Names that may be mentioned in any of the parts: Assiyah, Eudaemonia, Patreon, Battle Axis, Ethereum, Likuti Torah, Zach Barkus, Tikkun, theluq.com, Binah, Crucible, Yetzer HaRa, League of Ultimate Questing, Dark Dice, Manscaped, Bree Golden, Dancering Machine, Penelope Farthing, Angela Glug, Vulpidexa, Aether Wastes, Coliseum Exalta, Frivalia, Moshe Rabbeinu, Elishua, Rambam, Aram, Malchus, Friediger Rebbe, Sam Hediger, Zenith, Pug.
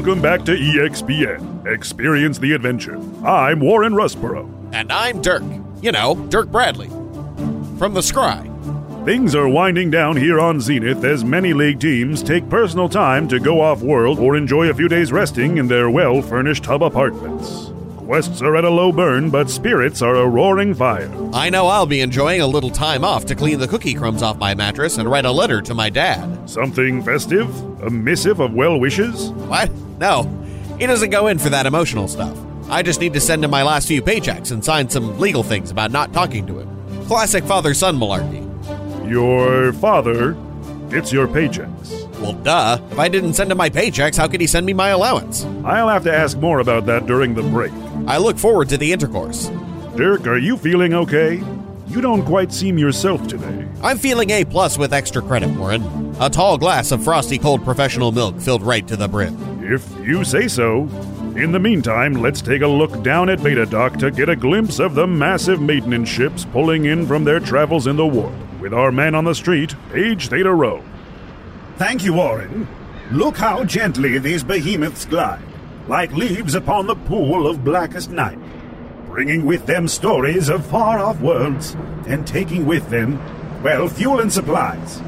Welcome back to EXPN. Experience the adventure. I'm Warren Rusborough. And I'm Dirk. You know, Dirk Bradley. From the Scry. Things are winding down here on Zenith as many league teams take personal time to go off-world or enjoy a few days resting in their well-furnished hub apartments. Quests are at a low burn, but spirits are a roaring fire. I know I'll be enjoying a little time off to clean the cookie crumbs off my mattress and write a letter to my dad. Something festive? A missive of well wishes? What? No. He doesn't go in for that emotional stuff. I just need to send him my last few paychecks and sign some legal things about not talking to him. Classic father-son malarkey. Your father gets your paychecks. Well, duh. If I didn't send him my paychecks, how could he send me my allowance? I'll have to ask more about that during the break. I look forward to the intercourse. Dirk, are you feeling okay? You don't quite seem yourself today. I'm feeling A+ with extra credit, Warren. A tall glass of frosty cold professional milk filled right to the brim. If you say so. In the meantime, let's take a look down at Beta Dock to get a glimpse of the massive maintenance ships pulling in from their travels in the warp. With our man on the street, Page Theta Row. Thank you, Warren. Look how gently these behemoths glide, like leaves upon the pool of blackest night, bringing with them stories of far-off worlds, and taking with them, well, fuel and supplies.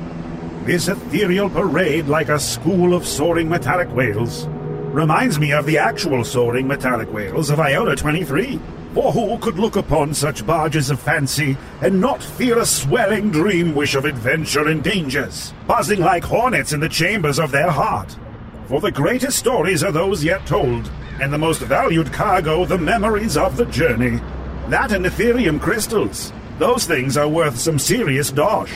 This ethereal parade, like a school of soaring metallic whales, reminds me of the actual soaring metallic whales of Iota 23. For who could look upon such barges of fancy and not feel a swelling dream wish of adventure and dangers, buzzing like hornets in the chambers of their heart? For the greatest stories are those yet told, and the most valued cargo the memories of the journey. That and Ethereum crystals. Those things are worth some serious dosh.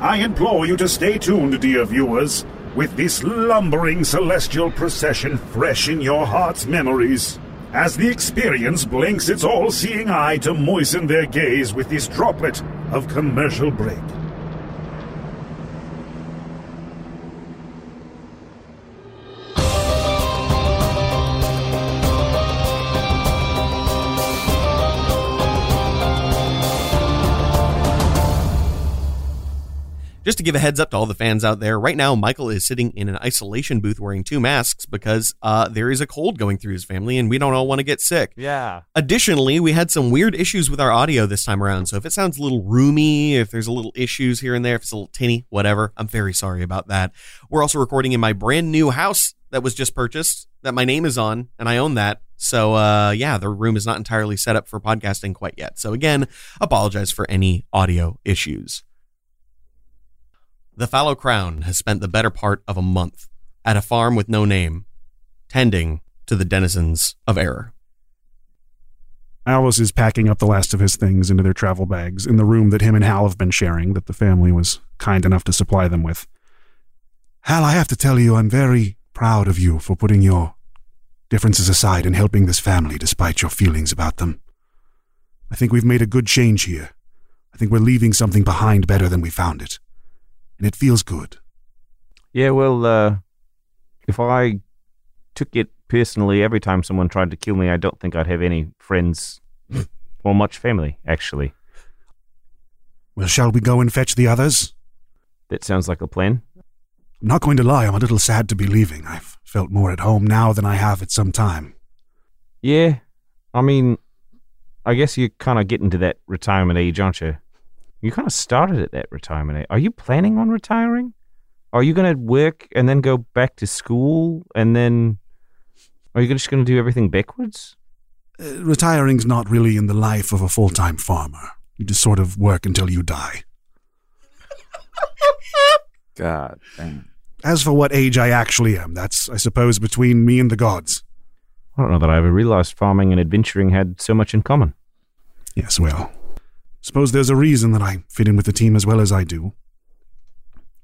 I implore you to stay tuned, dear viewers, with this lumbering celestial procession fresh in your heart's memories, as the experience blinks its all-seeing eye to moisten their gaze with this droplet of commercial break. Just to give a heads up to all the fans out there, right now Michael is sitting in an isolation booth wearing two masks because there is a cold going through his family and we don't all want to get sick. Yeah. Additionally, we had some weird issues with our audio this time around, so if it sounds a little roomy, if there's a little issues here and there, if it's a little tinny, whatever, I'm very sorry about that. We're also recording in my brand new house that was just purchased, that my name is on, and I own that. So, the room is not entirely set up for podcasting quite yet. So again, apologize for any audio issues. The Fallow Crown has spent the better part of a month at a farm with no name, tending to the denizens of error. Alice is packing up the last of his things into their travel bags in the room that him and Hal have been sharing that the family was kind enough to supply them with. Hal, I have to tell you, I'm very proud of you for putting your differences aside and helping this family despite your feelings about them. I think we've made a good change here. I think we're leaving something behind better than we found it. And it feels good. Yeah, well, if I took it personally every time someone tried to kill me, I don't think I'd have any friends or much family, actually. Well, shall we go and fetch the others? That sounds like a plan. I'm not going to lie, I'm a little sad to be leaving. I've felt more at home now than I have at some time. Yeah, I mean, I guess you're kind of getting to that retirement age, aren't you? You kind of started at that retirement age. Are you planning on retiring? Are you going to work and then go back to school? And then are you just going to do everything backwards? Retiring's not really in the life of a full-time farmer. You just sort of work until you die. God damn. As for what age I actually am, that's, I suppose, between me and the gods. I don't know that I ever realized farming and adventuring had so much in common. Yes, well, suppose there's a reason that I fit in with the team as well as I do.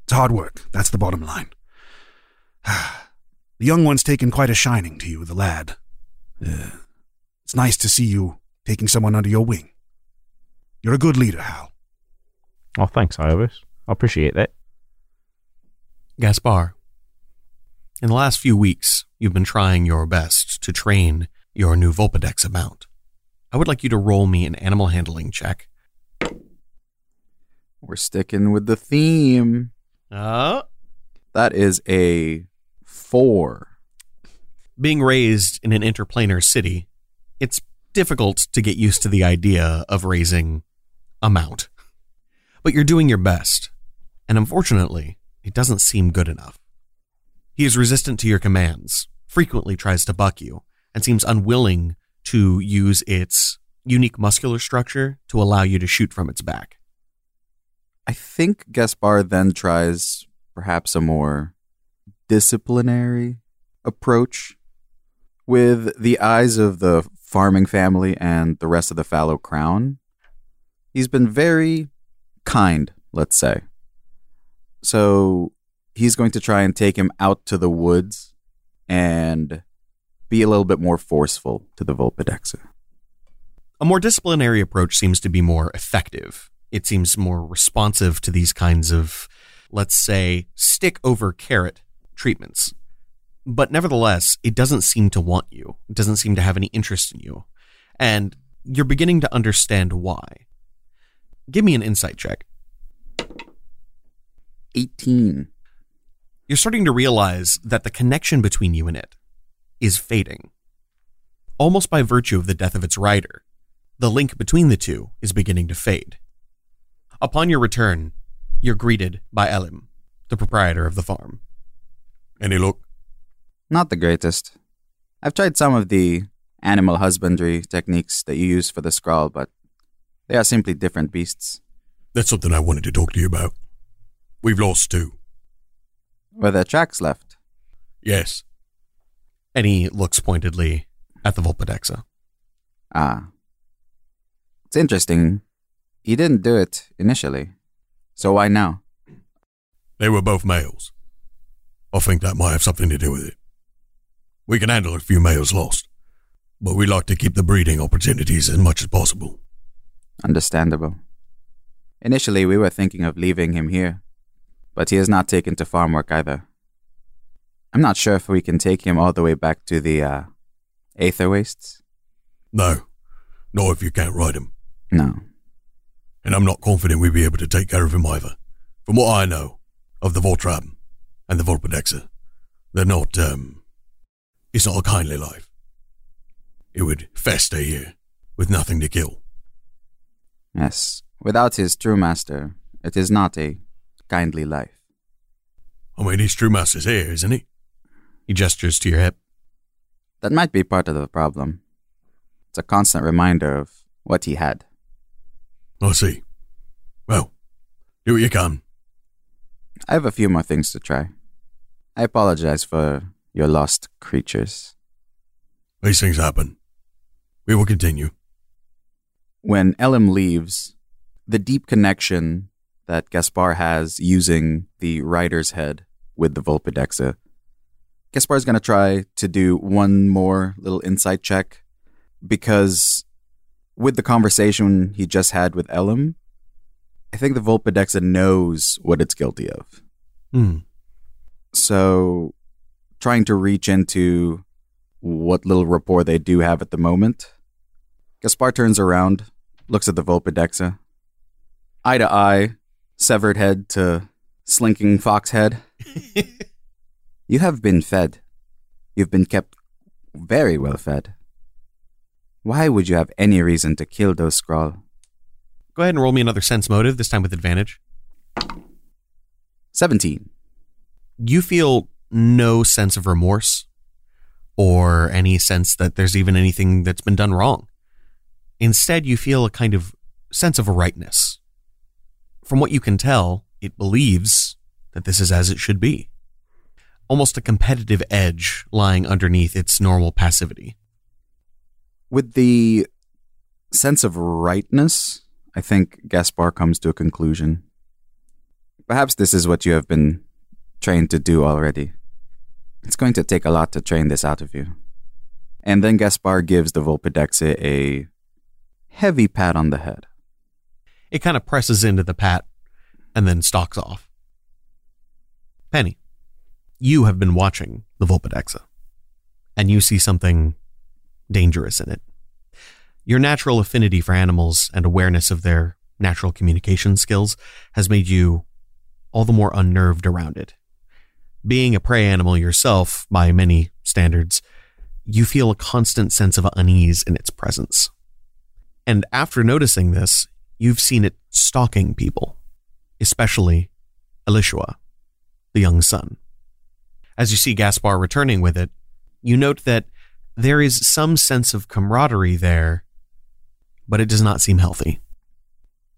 It's hard work. That's the bottom line. The young one's taken quite a shining to you, the lad. It's nice to see you taking someone under your wing. You're a good leader, Hal. Oh, thanks, Iris. I appreciate that. Gaspar, in the last few weeks, you've been trying your best to train your new Vulpidex amount. I would like you to roll me an animal handling check. We're sticking with the theme. That is a 4. Being raised in an interplanar city, it's difficult to get used to the idea of raising a mount. But you're doing your best, and unfortunately, it doesn't seem good enough. He is resistant to your commands, frequently tries to buck you, and seems unwilling to use its unique muscular structure to allow you to shoot from its back. I think Gaspar then tries perhaps a more disciplinary approach with the eyes of the farming family and the rest of the Fallow Crown. He's been very kind, let's say. So he's going to try and take him out to the woods and be a little bit more forceful to the Vulpidexer. A more disciplinary approach seems to be more effective. It seems more responsive to these kinds of, let's say, stick over carrot treatments. But nevertheless, it doesn't seem to want you. It doesn't seem to have any interest in you. And you're beginning to understand why. Give me an insight check. 18. You're starting to realize that the connection between you and it is fading. Almost by virtue of the death of its rider, the link between the two is beginning to fade. Upon your return, you're greeted by Elim, the proprietor of the farm. Any luck? Not the greatest. I've tried some of the animal husbandry techniques that you use for the Skrull, but they are simply different beasts. That's something I wanted to talk to you about. We've lost two. Were there tracks left? Yes. And he looks pointedly at the Vulpidexa. Ah. It's interesting. He didn't do it initially. So why now? They were both males. I think that might have something to do with it. We can handle a few males lost, but we like to keep the breeding opportunities as much as possible. Understandable. Initially, we were thinking of leaving him here, but he is not taken to farm work either. I'm not sure if we can take him all the way back to the Aether Wastes. No, not if you can't ride him. No. And I'm not confident we'd be able to take care of him either. From what I know of the Voltrab and the Vulpidexa, they're not, it's not a kindly life. It would fester here with nothing to kill. Yes, without his true master, it is not a kindly life. I mean, his true master's here, isn't he? He gestures to your hip. That might be part of the problem. It's a constant reminder of what he had. I see. Well, do what you can. I have a few more things to try. I apologize for your lost creatures. These things happen. We will continue. When Elim leaves, the deep connection that Gaspar has using the rider's head with the Vulpidexa, Gaspar's going to try to do one more little insight check, because with the conversation he just had with Elim, I think the Vulpidexa knows what it's guilty of. Mm. So trying to reach into what little rapport they do have at the moment, Gaspar turns around, looks at the Vulpidexa, eye to eye, severed head to slinking fox head. You have been fed. You've been kept very well fed. Why would you have any reason to kill those Skrull? Go ahead and roll me another sense motive, this time with advantage. 17. You feel no sense of remorse or any sense that there's even anything that's been done wrong. Instead, you feel a kind of sense of rightness. From what you can tell, it believes that this is as it should be. Almost a competitive edge lying underneath its normal passivity. With the sense of rightness, I think Gaspar comes to a conclusion. Perhaps this is what you have been trained to do already. It's going to take a lot to train this out of you. And then Gaspar gives the Vulpidexa a heavy pat on the head. It kind of presses into the pat and then stalks off. Penny, you have been watching the Vulpidexa, and you see something dangerous in it. Your natural affinity for animals and awareness of their natural communication skills has made you all the more unnerved around it. Being a prey animal yourself, by many standards, you feel a constant sense of unease in its presence. And after noticing this, you've seen it stalking people, especially Elishua, the young son. As you see Gaspar returning with it, you note that there is some sense of camaraderie there, but it does not seem healthy.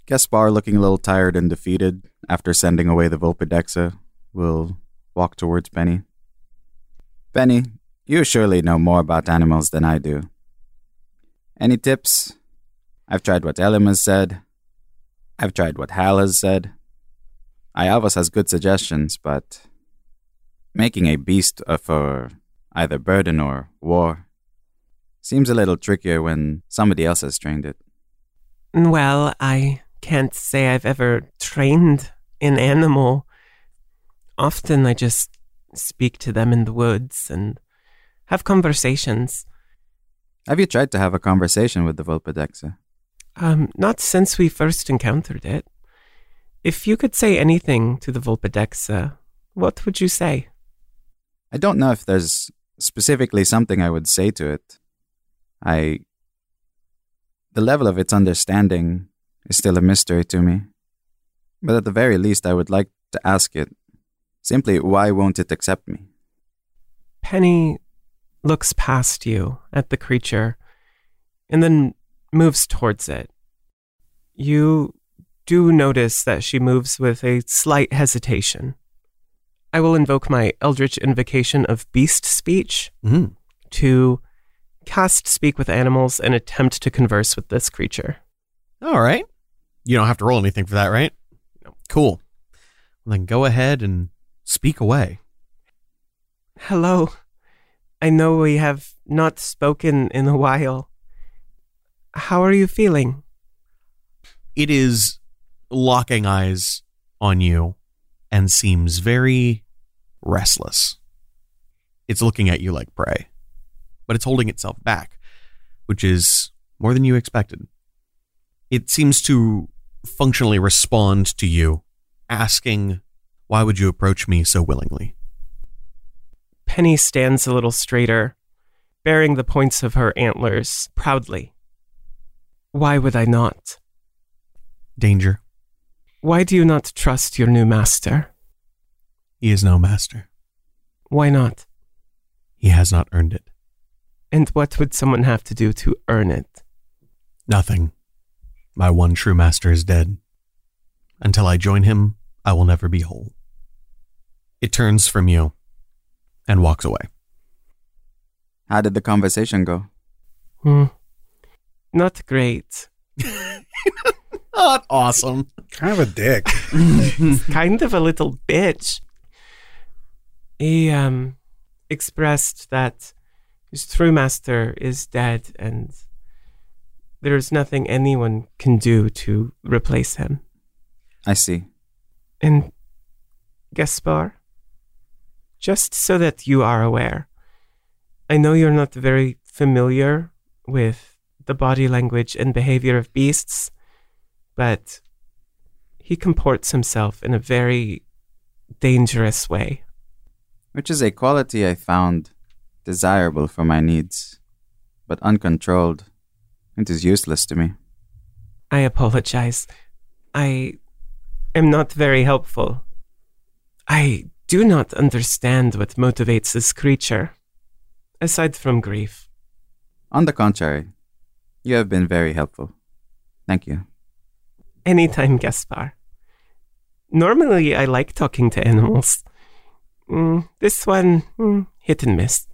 Gaspar, looking a little tired and defeated after sending away the Vulpidexa, will walk towards Benny. Benny, you surely know more about animals than I do. Any tips? I've tried what Elim has said. I've tried what Hal has said. Iavos has good suggestions, but making a beast for either burden or war seems a little trickier when somebody else has trained it. Well, I can't say I've ever trained an animal. Often I just speak to them in the woods and have conversations. Have you tried to have a conversation with the Vulpidexa? Not since we first encountered it. If you could say anything to the Vulpidexa, what would you say? I don't know if there's specifically something I would say to it. The level of its understanding is still a mystery to me. But at the very least, I would like to ask it, simply, why won't it accept me? Penny looks past you at the creature and then moves towards it. You do notice that she moves with a slight hesitation. I will invoke my Eldritch Invocation of Beast Speech to cast Speak with Animals and attempt to converse with this creature. All right. You don't have to roll anything for that, right? No. Cool. Well, then go ahead and speak away. Hello. I know we have not spoken in a while. How are you feeling? It is locking eyes on you and seems very restless. It's looking at you like prey, but it's holding itself back, which is more than you expected. It seems to functionally respond to you, asking, why would you approach me so willingly? Penny stands a little straighter, bearing the points of her antlers proudly. Why would I not? Danger. Why do you not trust your new master? He is no master. Why not? He has not earned it. And what would someone have to do to earn it? Nothing. My one true master is dead. Until I join him, I will never be whole. It turns from you and walks away. How did the conversation go? Not great. Not awesome. Kind of a dick. Kind of a little bitch. He expressed that his true master is dead and there is nothing anyone can do to replace him. I see. And Gaspar, just so that you are aware, I know you're not very familiar with the body language and behavior of beasts, but he comports himself in a very dangerous way. Which is a quality I found desirable for my needs, but uncontrolled, it is useless to me. I apologize. I am not very helpful. I do not understand what motivates this creature, aside from grief. On the contrary, you have been very helpful. Thank you. Anytime, Gaspar. Normally, I like talking to animals. This one, hit and miss.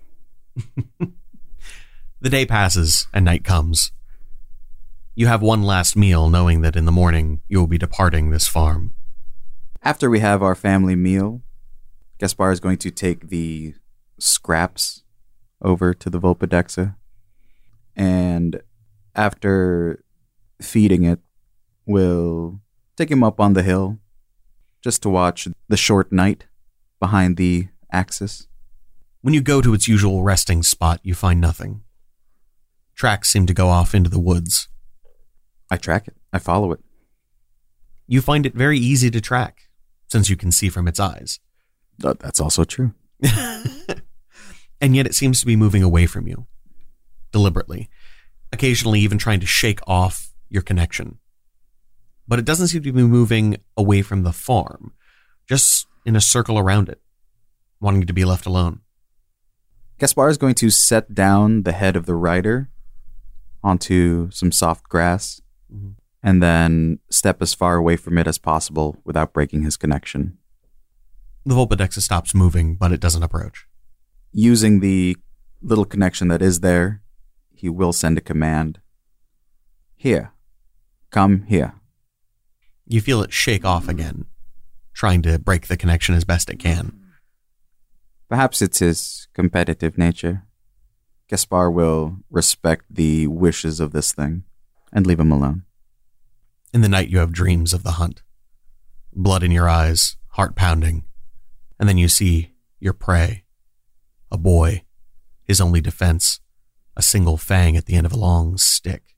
The day passes and night comes. You have one last meal, knowing that in the morning you will be departing this farm. After we have our family meal, Gaspar is going to take the scraps over to the Vulpidexa. And after feeding it, we'll take him up on the hill just to watch the short night behind the axis. When you go to its usual resting spot, you find nothing. Tracks seem to go off into the woods. I track it. I follow it. You find it very easy to track, since you can see from its eyes. That's also true. and yet it seems to be moving away from you deliberately, occasionally even trying to shake off your connection. But it doesn't seem to be moving away from the farm, just in a circle around it, wanting to be left alone. Gaspar is going to set down the head of the rider onto some soft grass, mm-hmm. and then step as far away from it as possible without breaking his connection. The Vulpidex stops moving, but it doesn't approach. Using the little connection that is there, he will send a command. Here. Come here. You feel it shake off again, trying to break the connection as best it can. Perhaps it's his competitive nature. Gaspar will respect the wishes of this thing and leave him alone. In the night, you have dreams of the hunt. Blood in your eyes, heart pounding. And then you see your prey. A boy. His only defense. A single fang at the end of a long stick.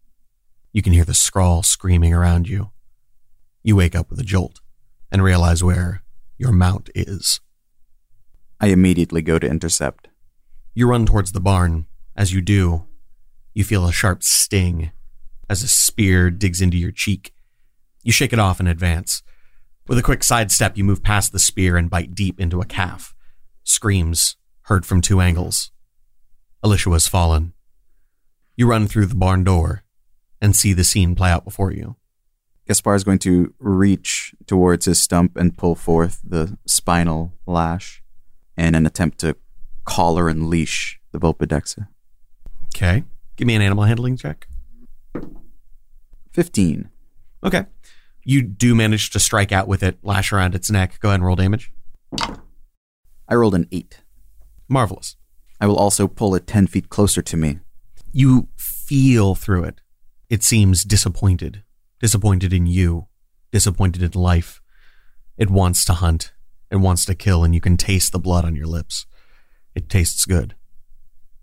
You can hear the Skrull screaming around you. You wake up with a jolt and realize where your mount is. I immediately go to intercept. You run towards the barn. As you do, you feel a sharp sting as a spear digs into your cheek. You shake it off and advance. With a quick sidestep, you move past the spear and bite deep into a calf. Screams heard from two angles. Alicia has fallen. You run through the barn door and see the scene play out before you. Gaspar is going to reach towards his stump and pull forth the spinal lash in an attempt to collar and leash the Vulpidexa. Okay. Give me an animal handling check. 15. Okay. You do manage to strike out with it, lash around its neck. Go ahead and roll damage. I rolled an 8. Marvelous. I will also pull it 10 feet closer to me. You feel through it. It seems disappointed. Disappointed in you. Disappointed in life. It wants to hunt. It wants to kill, and you can taste the blood on your lips. It tastes good.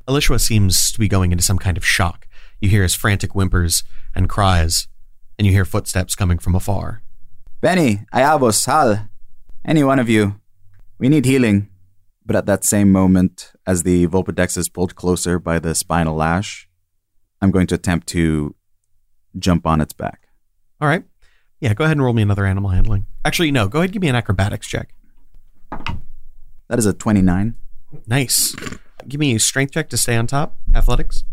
Elishua seems to be going into some kind of shock. You hear his frantic whimpers and cries, and you hear footsteps coming from afar. Benny, Ayavos, Hal, any one of you. We need healing. But at that same moment, as the Vulpidex is pulled closer by the spinal lash, I'm going to attempt to jump on its back. All right. Yeah, go ahead and roll me another animal handling. Actually, no, go ahead and give me an acrobatics check. That is a 29. Nice. Give me a strength check to stay on top. Athletics.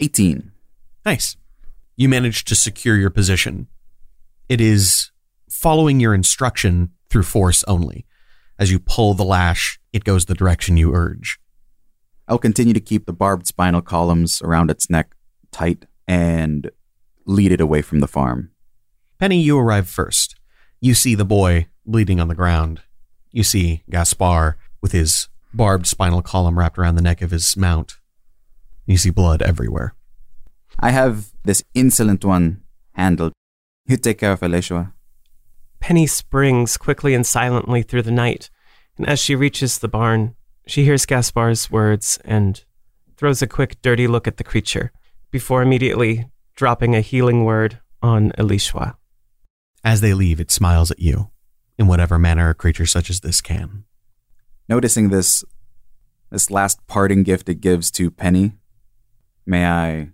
18. Nice. You manage to secure your position. It is following your instruction through force only. As you pull the lash, it goes the direction you urge. I'll continue to keep the barbed spinal columns around its neck tight and lead it away from the farm. Penny, you arrive first. You see the boy bleeding on the ground. You see Gaspar with his barbed spinal column wrapped around the neck of his mount. You see blood everywhere. I have this insolent one handled. You take care of Elishua. Penny springs quickly and silently through the night, and as she reaches the barn, she hears Gaspar's words and throws a quick, dirty look at the creature before immediately dropping a healing word on Elishua. As they leave, it smiles at you, in whatever manner a creature such as this can. Noticing this last parting gift it gives to Penny, may I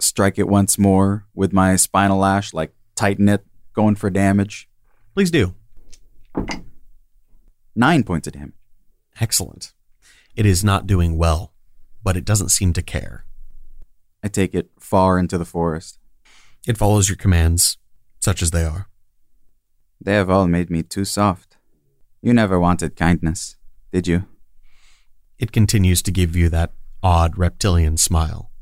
strike it once more with my spinal lash, like tighten it, going for damage? Please do. 9 points at him. Excellent. It is not doing well, but it doesn't seem to care. I take it far into the forest. It follows your commands, such as they are. They have all made me too soft. You never wanted kindness, did you? It continues to give you that odd reptilian smile.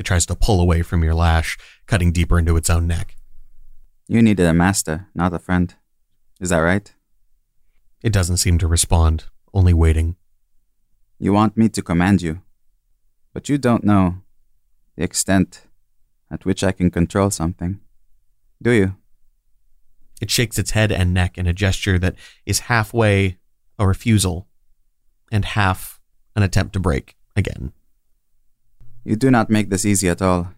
It tries to pull away from your lash, cutting deeper into its own neck. You needed a master, not a friend. Is that right? It doesn't seem to respond, only waiting. You want me to command you, but you don't know the extent at which I can control something, do you? It shakes its head and neck in a gesture that is halfway a refusal and half an attempt to break again. You do not make this easy at all.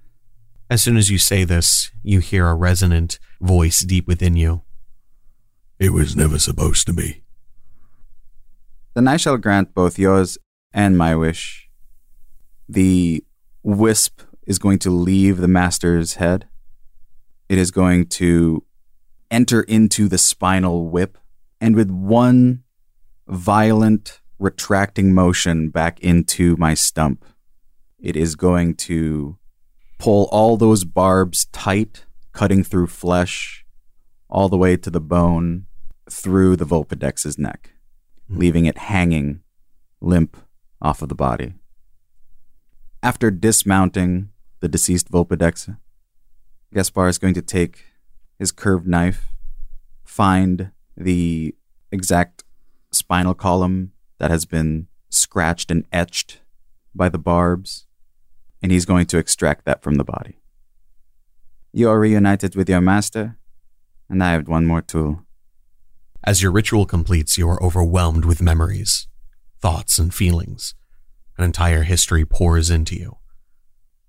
As soon as you say this, you hear a resonant voice deep within you. It was never supposed to be. Then I shall grant both yours and my wish. The wisp is going to leave the master's head. It is going to enter into the spinal whip, and with one violent retracting motion back into my stump, it is going to pull all those barbs tight, cutting through flesh, all the way to the bone, through the Vulpidex's neck, leaving it hanging limp off of the body. After dismounting the deceased Vulpidex, Gaspar is going to take his curved knife, find the exact spinal column that has been scratched and etched by the barbs, and he's going to extract that from the body. You are reunited with your master, and I have one more tool. As your ritual completes, you are overwhelmed with memories, thoughts, and feelings. An entire history pours into you.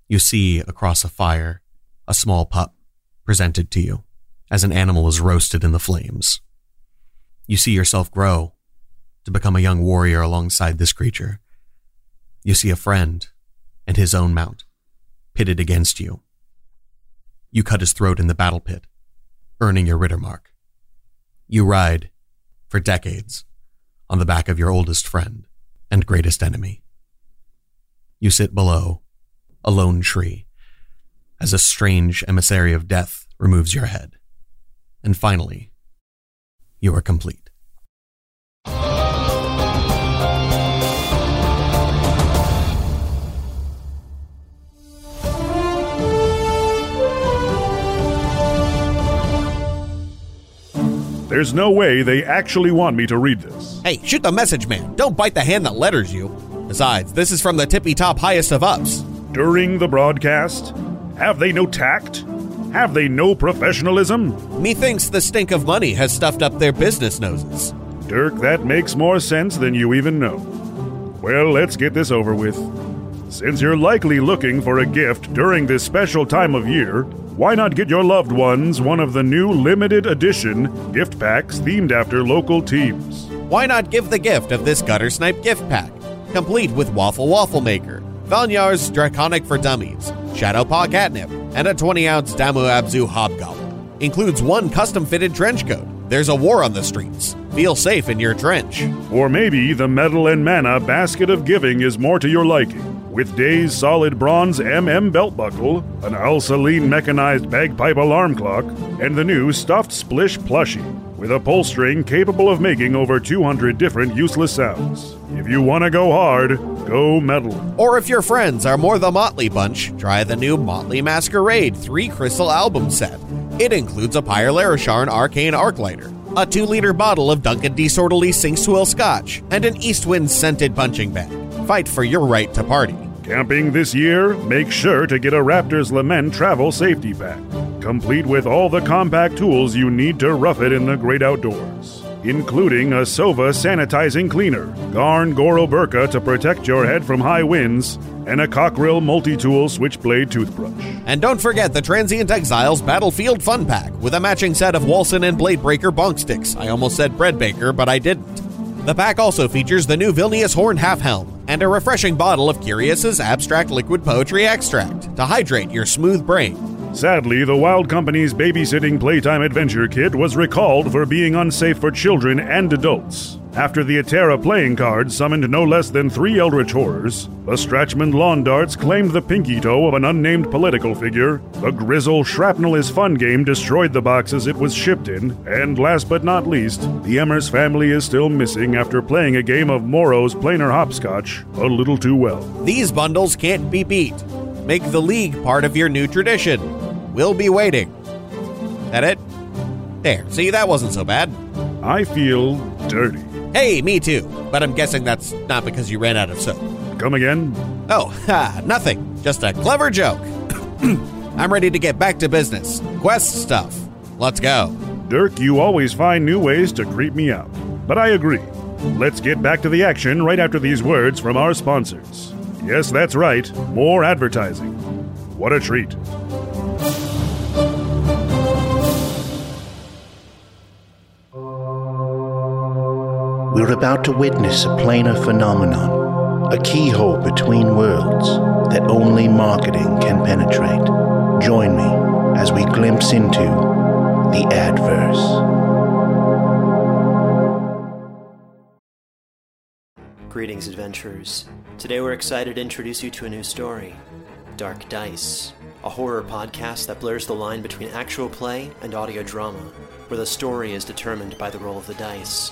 You see, across a fire, a small pup presented to you as an animal is roasted in the flames. You see yourself grow to become a young warrior alongside this creature. You see a friend and his own mount pitted against you. You cut his throat in the battle pit, earning your Ritter mark. You ride for decades on the back of your oldest friend and greatest enemy. You sit below a lone tree as a strange emissary of death removes your head. And finally, you are complete. There's no way they actually want me to read this. Hey, shoot the message, man. Don't bite the hand that letters you. Besides, this is from the tippy-top highest of ups. During the broadcast? Have they no tact? Have they no professionalism? Methinks the stink of money has stuffed up their business noses. Dirk, that makes more sense than you even know. Well, let's get this over with. Since you're likely looking for a gift during this special time of year, why not get your loved ones one of the new limited edition gift packs themed after local teams? Why not give the gift of this Gutter Snipe gift pack, complete with Waffle Waffle Maker, Valnyar's Draconic for Dummies, Shadow Paw Catnip, and a 20-ounce Damu Abzu Hobgoblin. Includes one custom-fitted trench coat. There's a war on the streets. Feel safe in your trench. Or maybe the Metal and Mana Basket of Giving is more to your liking. With Day's solid bronze MM belt buckle, an Al-Saleen mechanized bagpipe alarm clock, and the new stuffed Splish plushie, with a pull string capable of making over 200 different useless sounds. If you want to go hard, go metal. Or if your friends are more the Motley Bunch, try the new Motley Masquerade 3 Crystal album set. It includes a Pyre Larisharn Arcane Arclighter, a 2-liter bottle of Duncan Disorderly Sinkswill Scotch, and an Eastwind scented punching bag. Fight for your right to party. Camping this year? Make sure to get a Raptor's Lament travel safety pack, complete with all the compact tools you need to rough it in the great outdoors, including a Sova sanitizing cleaner, Garn Goro Burka to protect your head from high winds, and a Cockrill multi-tool switchblade toothbrush. And don't forget the Transient Exiles Battlefield Fun Pack with a matching set of Walson and Bladebreaker bonk sticks. I almost said bread baker, but I didn't. The pack also features the new Vilnius Horned Half-Helm and a refreshing bottle of Curious's Abstract Liquid Poetry Extract to hydrate your smooth brain. Sadly, the Wild Company's Babysitting Playtime Adventure Kit was recalled for being unsafe for children and adults after the Atera playing cards summoned no less than 3 Eldritch Horrors, the Stratchman Lawn Darts claimed the pinky toe of an unnamed political figure, the Grizzle Shrapnel is Fun game destroyed the boxes it was shipped in, and last but not least, the Emmers family is still missing after playing a game of Morrow's Planar Hopscotch a little too well. These bundles can't be beat. Make the League part of your new tradition. We'll be waiting. That it? There, see, that wasn't so bad. I feel dirty. Hey, me too. But I'm guessing that's not because you ran out of soap. Come again? Oh, nothing. Just a clever joke. I'm ready to get back to business. Quest stuff. Let's go. Dirk, you always find new ways to creep me out. But I agree. Let's get back to the action right after these words from our sponsors. Yes, that's right. More advertising. What a treat. we're about to witness a planar phenomenon, a keyhole between worlds that only marketing can penetrate. Join me as we glimpse into the Adverse. Greetings, adventurers. Today we're excited to introduce you to a new story, Dark Dice, a horror podcast that blurs the line between actual play and audio drama, where the story is determined by the roll of the dice.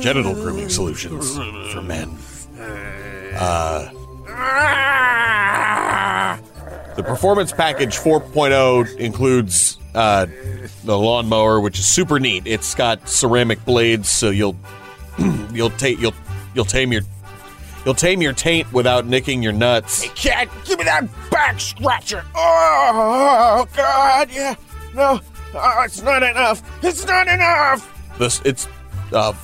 genital grooming solutions for men. The Performance Package 4.0 includes the lawnmower, which is super neat. It's got ceramic blades, so you'll tame your taint without nicking your nuts. Hey, cat, give me that back scratcher. Oh, God, yeah. No, it's not enough. It's not enough.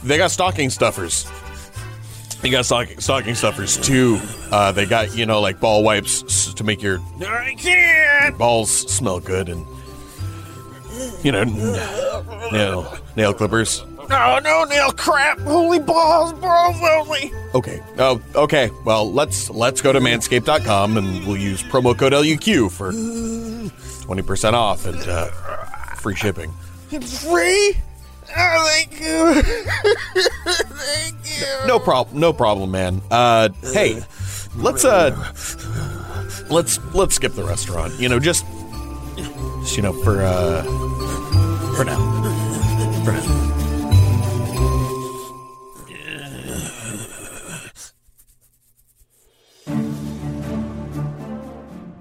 They got stocking stuffers. You got stocking stuffers, too. They got, like ball wipes to make your balls smell good and, nail clippers. No, nail crap. Holy balls only. Okay. Oh, okay. Well, let's go to Manscaped.com and we'll use promo code LUQ for 20% off and free shipping. It's free? Oh, thank you. Thank you. No problem, man. Hey, let's skip the restaurant. Just for now. For now.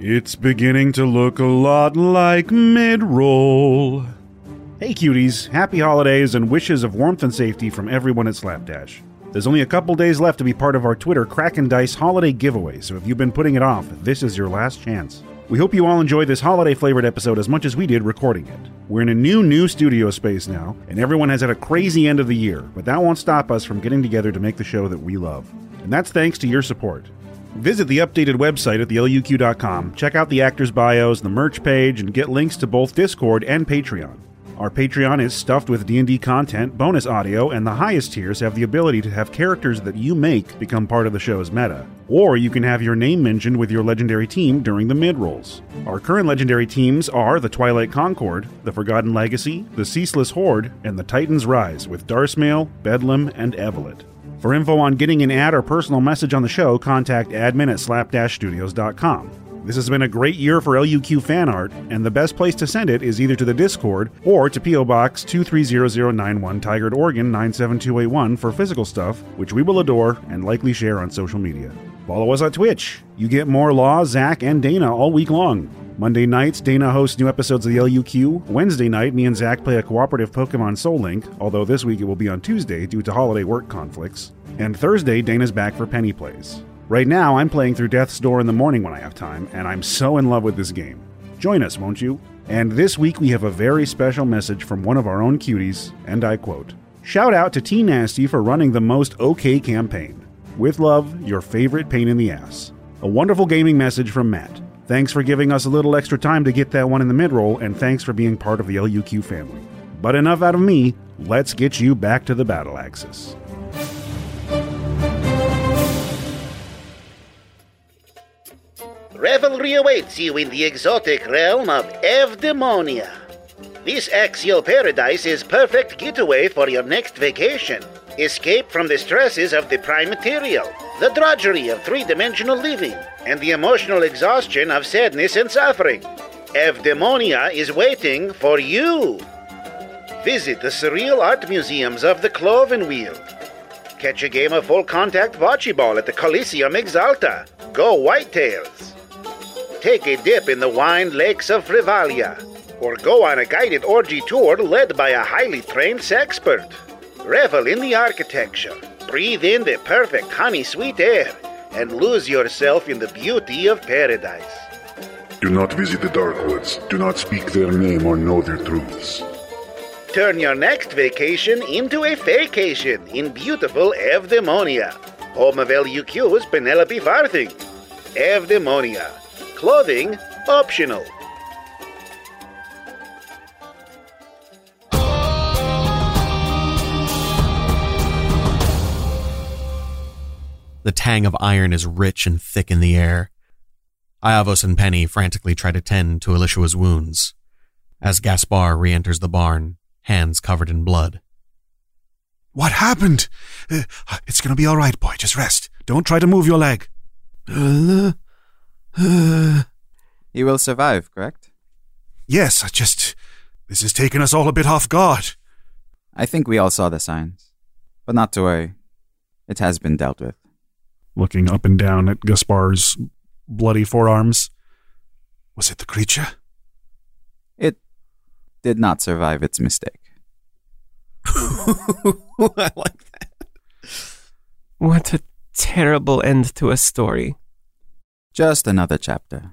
It's beginning to look a lot like mid-roll. Hey cuties, happy holidays and wishes of warmth and safety from everyone at Slapdash. There's only a couple days left to be part of our Twitter Kraken Dice holiday giveaway, so if you've been putting it off, this is your last chance. We hope you all enjoy this holiday-flavored episode as much as we did recording it. We're in a new studio space now, and everyone has had a crazy end of the year, but that won't stop us from getting together to make the show that we love. And that's thanks to your support. Visit the updated website at theluq.com, check out the actors' bios, the merch page, and get links to both Discord and Patreon. Our Patreon is stuffed with D&D content, bonus audio, and the highest tiers have the ability to have characters that you make become part of the show's meta. Or you can have your name mentioned with your legendary team during the mid-rolls. Our current legendary teams are the Twilight Concord, the Forgotten Legacy, the Ceaseless Horde, and the Titans Rise with Darsmail, Bedlam, and Evelet. For info on getting an ad or personal message on the show, contact admin@slapdashstudios.com. This has been a great year for LUQ fan art, and the best place to send it is either to the Discord or to P.O. Box 230091 Tigard, Oregon 97281 for physical stuff, which we will adore and likely share on social media. Follow us on Twitch. You get more Law, Zach, and Dana all week long. Monday nights, Dana hosts new episodes of the LUQ. Wednesday night, me and Zach play a cooperative Pokemon Soul Link, although this week it will be on Tuesday due to holiday work conflicts. And Thursday, Dana's back for Penny Plays. Right now, I'm playing through Death's Door in the morning when I have time, and I'm so in love with this game. Join us, won't you? And this week, we have a very special message from one of our own cuties, and I quote, "Shout out to T Nasty for running the most okay campaign. With love, your favorite pain in the ass." A wonderful gaming message from Matt. Thanks for giving us a little extra time to get that one in the mid-roll, and thanks for being part of the LUQ family. But enough out of me, let's get you back to the Battle Axis. Revelry awaits you in the exotic realm of Eudaemonia. This axial paradise is perfect getaway for your next vacation. Escape from the stresses of the prime material, the drudgery of three-dimensional living, and the emotional exhaustion of sadness and suffering. Eudaemonia is waiting for you. Visit the surreal art museums of the Cloven Wheel. Catch a game of full-contact bocce ball at the Coliseum Exalta. Go Whitetails. Take a dip in the wine lakes of Frivalia, or go on a guided orgy tour led by a highly trained sexpert. Revel in the architecture. Breathe in the perfect honey-sweet air and lose yourself in the beauty of paradise. Do not visit the dark woods. Do not speak their name or know their truths. Turn your next vacation into a vacation in beautiful Eudaemonia, home of LUQ's Penelope Farthing. Eudaemonia. Clothing optional. The tang of iron is rich and thick in the air. Iavos and Penny frantically try to tend to Elishua's wounds as Gaspar re-enters the barn, hands covered in blood. "What happened? It's going to be all right, boy. Just rest. Don't try to move your leg." "You will survive, correct?" "Yes, this has taken us all a bit off guard." "I think we all saw the signs. But not to worry. It has been dealt with." Looking up and down at Gaspar's bloody forearms. "Was it the creature?" "It did not survive its mistake." I like that. What a terrible end to a story. Just another chapter.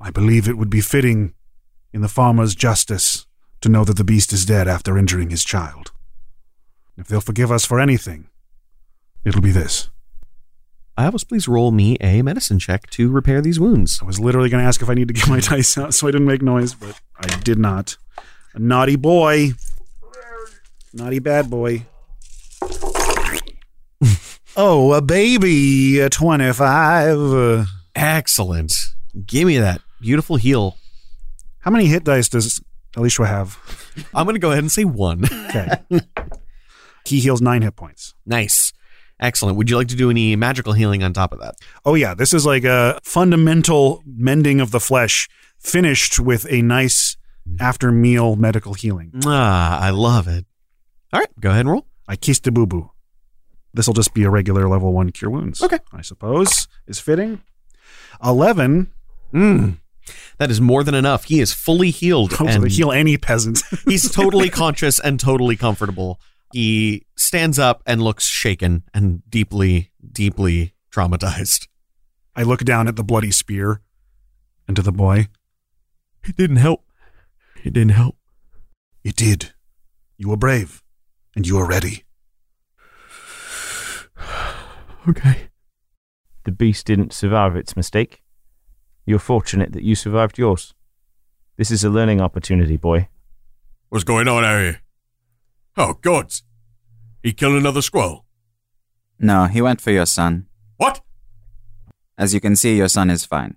"I believe it would be fitting in the farmer's justice to know that the beast is dead after injuring his child. If they'll forgive us for anything, it'll be this." Iavos, please roll me a medicine check to repair these wounds. I was literally going to ask if I need to get my dice out, so I didn't make noise, but I did not. A naughty boy. Naughty bad boy. Oh, a baby. 25. Excellent. Give me that beautiful heal. How many hit dice does Elishua have? I'm going to go ahead and say one. Okay. He heals 9 hit points. Nice. Excellent. Would you like to do any magical healing on top of that? Oh, yeah. This is like a fundamental mending of the flesh finished with a nice after-meal medical healing. Ah, I love it. All right. Go ahead and roll. I kissed the boo-boo. This will just be a regular level 1 cure wounds. Okay. I suppose is fitting. 11. That is more than enough. He is fully healed. And heal any peasants. He's totally conscious and totally comfortable. He stands up and looks shaken and deeply, deeply traumatized. I look down at the bloody spear and to the boy. "It didn't help. It didn't help." "It did. You were brave and you were ready." "Okay." "The beast didn't survive its mistake. You're fortunate that you survived yours. This is a learning opportunity, boy." "What's going on out here? Oh, gods. He killed another squirrel." "No, he went for your son." "What?" "As you can see, your son is fine.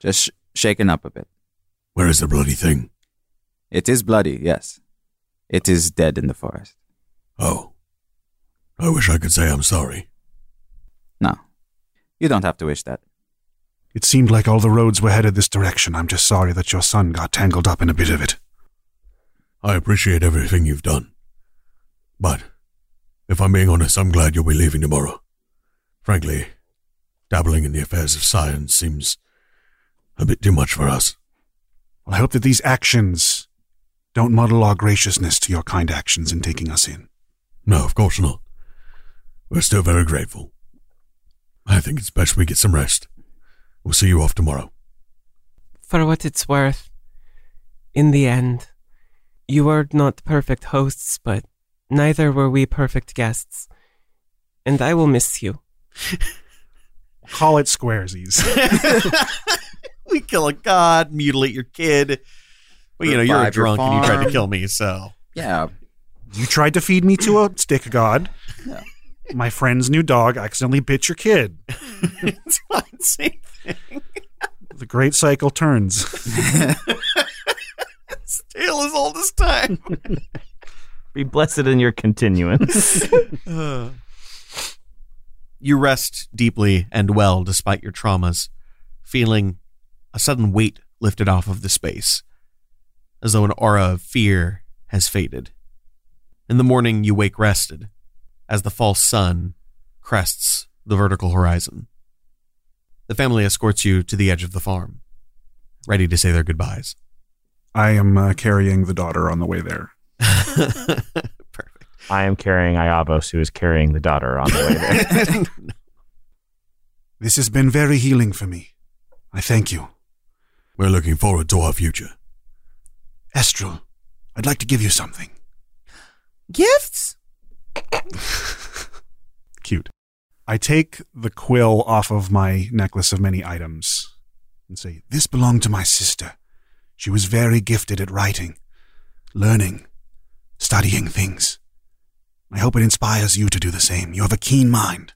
Just shaken up a bit." "Where is the bloody thing?" "It is bloody, yes. It is dead in the forest." "Oh. I wish I could say I'm sorry." "No. You don't have to wish that." It seemed like all the roads were headed this direction. I'm just sorry that your son got tangled up in a bit of it. I appreciate everything you've done. But, if I'm being honest, I'm glad you'll be leaving tomorrow. Frankly, dabbling in the affairs of science seems a bit too much for us. Well, I hope that these actions don't model our graciousness to your kind actions in taking us in. No, of course not. We're still very grateful. I think it's best we get some rest. We'll see you off tomorrow. For what it's worth, in the end, you were not perfect hosts, but neither were we perfect guests. And I will miss you. Call it squaresies. We kill a god, mutilate your kid. Well, you know, you're a drunk and you tried to kill me, so. Yeah. You tried to feed me to a stick of god. Yeah. My friend's new dog accidentally bit your kid. It's not the same thing. The great cycle turns. Its tail is all this time. Be blessed in your continuance. You rest deeply and well despite your traumas, feeling a sudden weight lifted off of the space, as though an aura of fear has faded. In the morning, you wake rested, as the false sun crests the vertical horizon. The family escorts you to the edge of the farm, ready to say their goodbyes. I am carrying the daughter on the way there. Perfect. I am carrying Iavos, who is carrying the daughter on the way there. This has been very healing for me. I thank you. We're looking forward to our future. Estrel, I'd like to give you something. Gifts? Cute. I take the quill off of my necklace of many items and say, this belonged to my sister. She was very gifted at writing, learning, studying things. I hope it inspires you to do the same. You have a keen mind,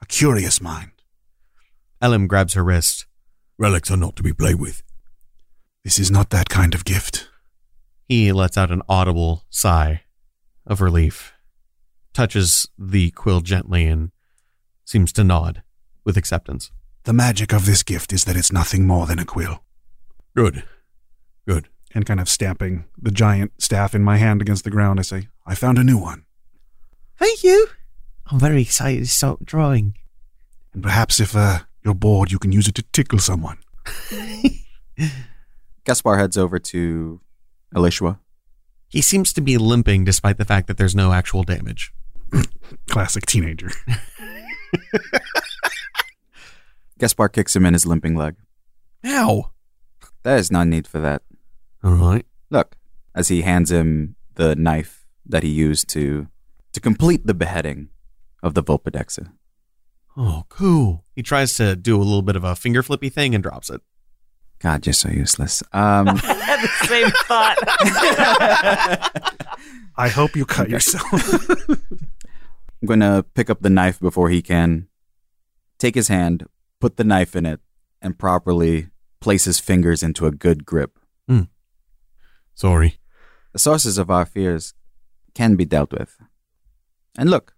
a curious mind. Elim grabs her wrist. Relics are not to be played with. This is not that kind of gift. He lets out an audible sigh of relief, touches the quill gently, and seems to nod with acceptance. The magic of this gift is that it's nothing more than a quill. Good. And kind of stamping the giant staff in my hand against the ground, I say, I found a new one. Thank you. I'm very excited to start drawing. And perhaps if you're bored, you can use it to tickle someone. Gaspar heads over to Elishua. He seems to be limping despite the fact that there's no actual damage. Classic teenager. Gaspar kicks him in his limping leg. Ow! There is no need for that. All right. Look, as he hands him the knife that he used to complete the beheading of the Vulpidexa. Oh, cool. He tries to do a little bit of a finger flippy thing and drops it. God, you're so useless. I had the same thought. I hope you cut yourself. I'm going to pick up the knife before he can. Take his hand, put the knife in it, and properly place his fingers into a good grip. Mm. Sorry. The sources of our fears can be dealt with. And look,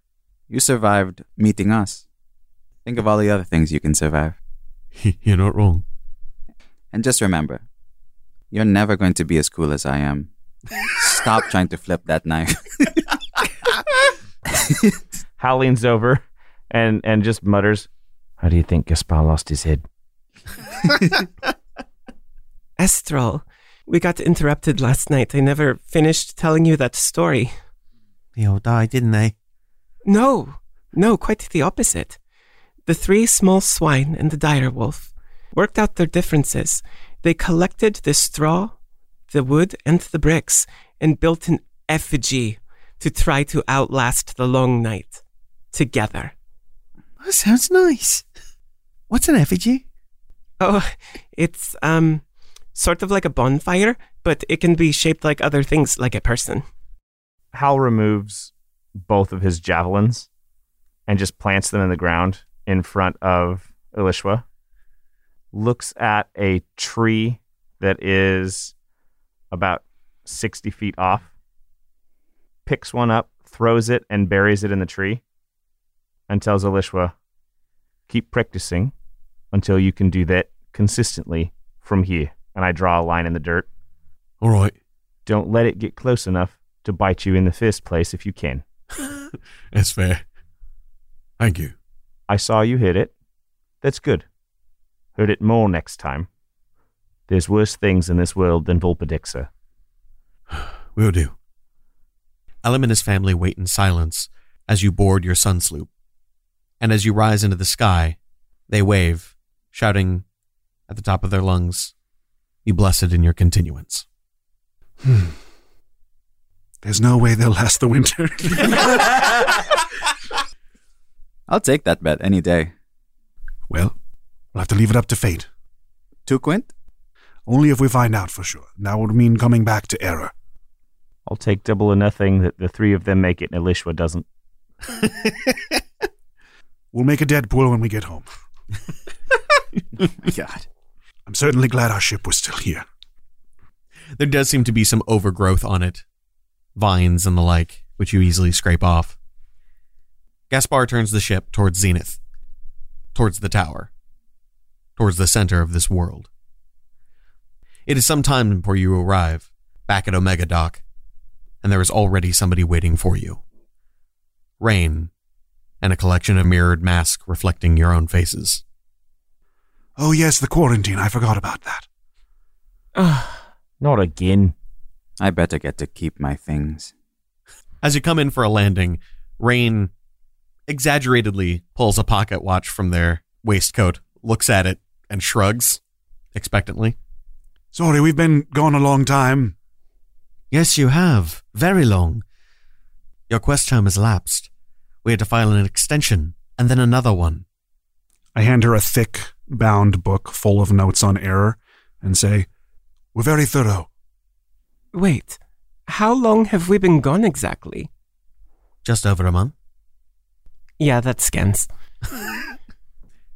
you survived meeting us. Think of all the other things you can survive. You're not wrong. And just remember, you're never going to be as cool as I am. Stop trying to flip that knife. Hal leans over and just mutters, how do you think Gaspar lost his head? Estrel, we got interrupted last night. I never finished telling you that story. They all died, didn't they? No, quite the opposite. The three small swine and the dire wolf worked out their differences. They collected the straw, the wood, and the bricks, and built an effigy to try to outlast the long night together. That sounds nice. What's an effigy? Oh, it's sort of like a bonfire, but it can be shaped like other things, like a person. Hal removes both of his javelins and just plants them in the ground in front of Elishua. Looks at a tree that is about 60 feet off, picks one up, throws it, and buries it in the tree, and tells Elishua, keep practicing until you can do that consistently from here. And I draw a line in the dirt. All right. Don't let it get close enough to bite you in the first place if you can. That's fair. Thank you. I saw you hit it. That's good. Hurt it more next time. There's worse things in this world than Vulpidexa. Will do. Elim and his family wait in silence as you board your sun sloop. And as you rise into the sky, they wave, shouting at the top of their lungs, "Be blessed in your continuance." There's no way they'll last the winter. I'll take that bet any day. Well, we'll have to leave it up to fate. To quint? Only if we find out for sure. That would mean coming back to error. I'll take double or nothing that the three of them make it and Elishua doesn't. We'll make a Deadpool when we get home. Oh my God. I'm certainly glad our ship was still here. There does seem to be some overgrowth on it. Vines and the like, which you easily scrape off. Gaspar turns the ship towards Zenith. Towards the tower. Towards the center of this world. It is some time before you arrive, back at Omega Dock, and there is already somebody waiting for you. Rain, and a collection of mirrored masks reflecting your own faces. Oh yes, the quarantine, I forgot about that. Not again. I better get to keep my things. As you come in for a landing, Rain exaggeratedly pulls a pocket watch from their waistcoat, looks at it, and shrugs expectantly. Sorry, we've been gone a long time. Yes, you have. Very long. Your quest term has lapsed. We had to file an extension, and then another one. I hand her a thick, bound book full of notes on error, and say, "We're very thorough." Wait, how long have we been gone exactly? Just over a month. Yeah, that scans.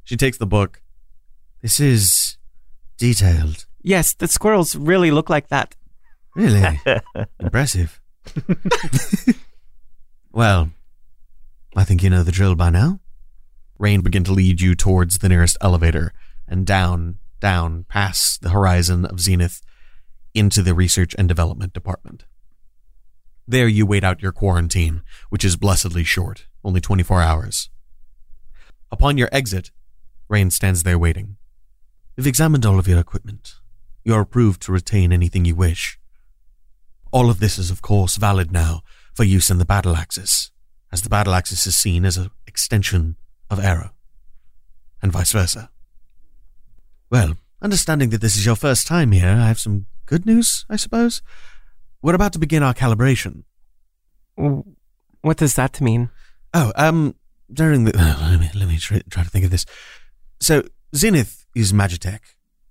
She takes the book. This is detailed. Yes, the squirrels really look like that. Really? Impressive. Well, I think you know the drill by now. Rain begin to lead you towards the nearest elevator and down, past the horizon of Zenith into the research and development department. There you wait out your quarantine, which is blessedly short, only 24 hours. Upon your exit, Rain stands there waiting. We've examined all of your equipment. You're approved to retain anything you wish. All of this is, of course, valid now for use in the Battle Axis, as the Battle Axis is seen as an extension of Error, and vice versa. Well, understanding that this is your first time here, I have some good news, I suppose. We're about to begin our calibration. What does that mean? Let me try to think of this. So, Zenith is Magitech.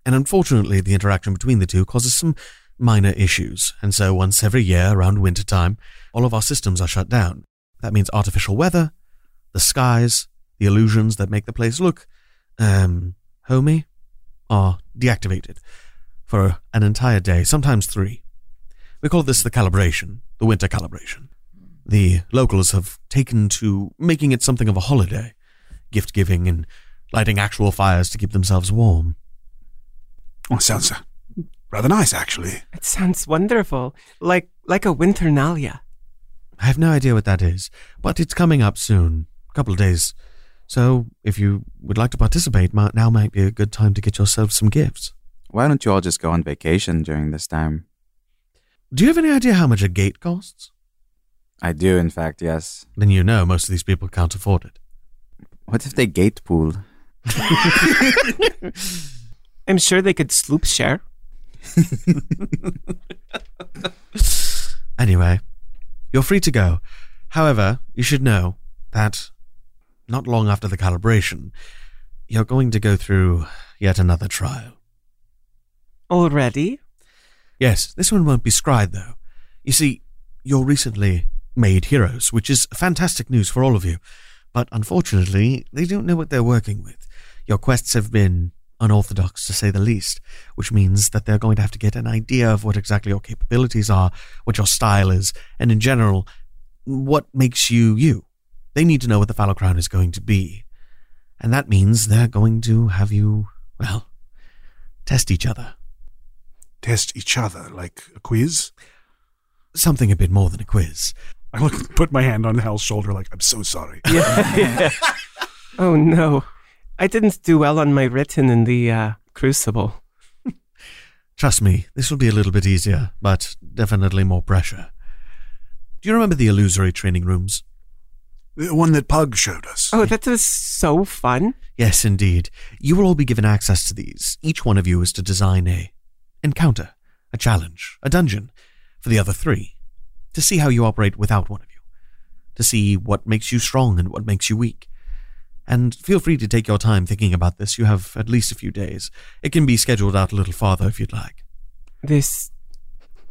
And unfortunately, the interaction between the two causes some minor issues. And so once every year, around winter time, all of our systems are shut down. That means artificial weather, the skies, the illusions that make the place look homey, are deactivated for an entire day, sometimes 3. We call this the calibration, the winter calibration. The locals have taken to making it something of a holiday, gift-giving and lighting actual fires to keep themselves warm. Oh, sounds rather nice, actually. It sounds wonderful, like a Winternalia. I have no idea what that is, but it's coming up soon, a couple of days. So if you would like to participate, now might be a good time to get yourself some gifts. Why don't you all just go on vacation during this time? Do you have any idea how much a gate costs? I do, in fact, yes. Then you know most of these people can't afford it. What if they gate pool? I'm sure they could sloop share. Anyway, you're free to go. However, you should know that not long after the calibration, you're going to go through yet another trial. Already? Yes, this one won't be Scry, though. You see, you're recently made heroes, which is fantastic news for all of you. But unfortunately, they don't know what they're working with. Your quests have been unorthodox, to say the least, which means that they're going to have to get an idea of what exactly your capabilities are, what your style is, and in general, what makes you you. They need to know what the Fallow Crown is going to be. And that means they're going to have you, well, Test each other. Test each other? Like a quiz? Something a bit more than a quiz. I put my hand on Hal's shoulder like, I'm so sorry. Yeah. Oh, no. I didn't do well on my written in the crucible. Trust me, this will be a little bit easier, but definitely more pressure. Do you remember the illusory training rooms? The one that Pug showed us. Oh, that was so fun. Yes, indeed. You will all be given access to these. Each one of you is to design a encounter, a challenge, a dungeon for the other three, to see how you operate without one of you, to see what makes you strong and what makes you weak. And feel free to take your time thinking about this. You have at least a few days. It can be scheduled out a little farther if you'd like. This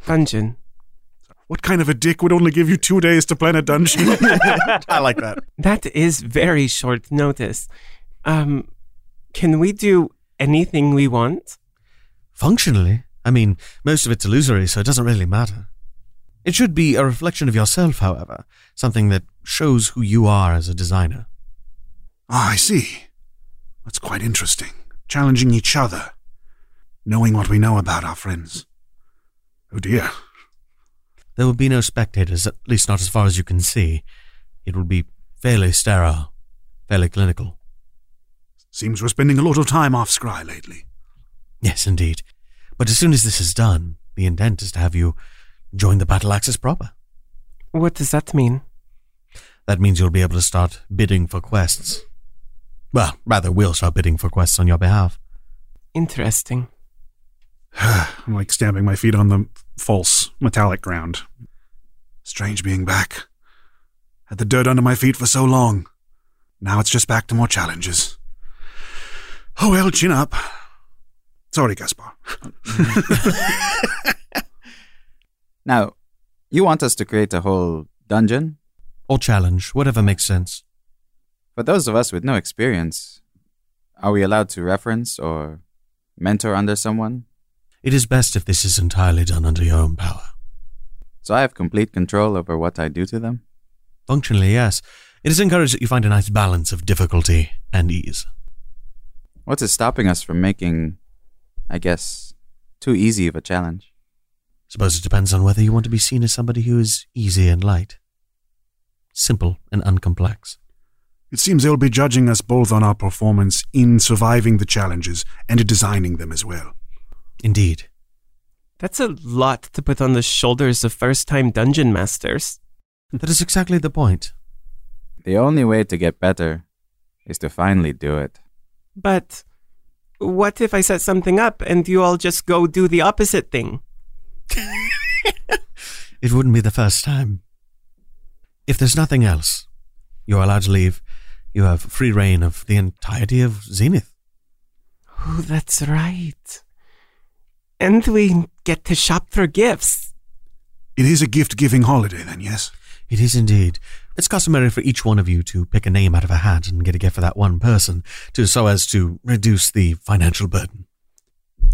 dungeon. What kind of a dick would only give you 2 days to plan a dungeon? I like that. That is very short notice. Can we do anything we want? Functionally. I mean, most of it's illusory, so it doesn't really matter. It should be a reflection of yourself, however. Something that shows who you are as a designer. Ah, I see. That's quite interesting. Challenging each other. Knowing what we know about our friends. Oh dear. There will be no spectators, at least not as far as you can see. It will be fairly sterile. Fairly clinical. Seems we're spending a lot of time off Scry lately. Yes, indeed. But as soon as this is done, the intent is to have you join the Battle Axis proper. What does that mean? That means you'll be able to start bidding for quests. Well, rather, we'll start bidding for quests on your behalf. Interesting. I'm like stamping my feet on the false metallic ground. Strange being back. Had the dirt under my feet for so long. Now it's just back to more challenges. Oh well, chin up. Sorry, Gaspar. Now, you want us to create a whole dungeon? Or challenge, whatever makes sense. For those of us with no experience, are we allowed to reference or mentor under someone? It is best if this is entirely done under your own power. So I have complete control over what I do to them? Functionally, yes. It is encouraged that you find a nice balance of difficulty and ease. What is stopping us from making, I guess, too easy of a challenge? Suppose it depends on whether you want to be seen as somebody who is easy and light. Simple and uncomplex. It seems they'll be judging us both on our performance in surviving the challenges and in designing them as well. Indeed. That's a lot to put on the shoulders of first-time dungeon masters. That is exactly the point. The only way to get better is to finally do it. But what if I set something up and you all just go do the opposite thing? It wouldn't be the first time. If there's nothing else, you're allowed to leave. You have free reign of the entirety of Zenith. Oh, that's right. And we get to shop for gifts. It is a gift-giving holiday, then, yes? It is indeed. It's customary for each one of you to pick a name out of a hat and get a gift for that one person, so as to reduce the financial burden.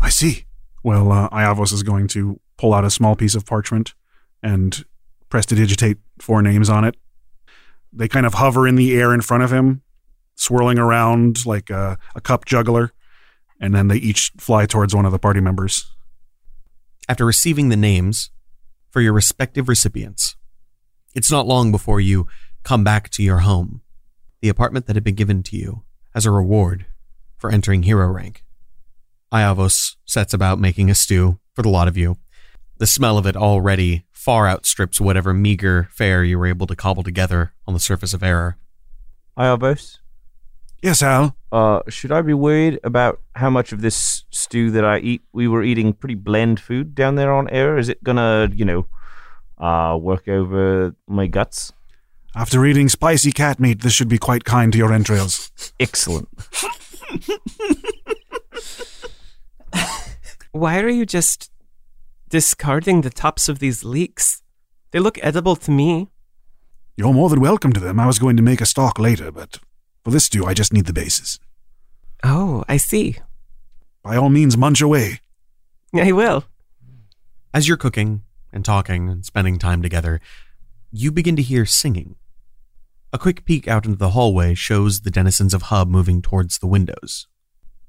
I see. Well, Iavos is going to pull out a small piece of parchment and prestidigitate 4 names on it. They kind of hover in the air in front of him, swirling around like a cup juggler. And then they each fly towards one of the party members. After receiving the names for your respective recipients, it's not long before you come back to your home, the apartment that had been given to you as a reward for entering hero rank. Iavos sets about making a stew for the lot of you. The smell of it already far outstrips whatever meager fare you were able to cobble together on the surface of error. Iavos? Yes, Al? Should I be worried about how much of this stew that I eat? We were eating pretty bland food down there on air. Is it gonna, work over my guts? After eating spicy cat meat, this should be quite kind to your entrails. Excellent. Why are you just discarding the tops of these leeks? They look edible to me. You're more than welcome to them. I was going to make a stock later, but for this stew, I just need the bases. Oh, I see. By all means, munch away. I will. As you're cooking and talking and spending time together, you begin to hear singing. A quick peek out into the hallway shows the denizens of Hub moving towards the windows.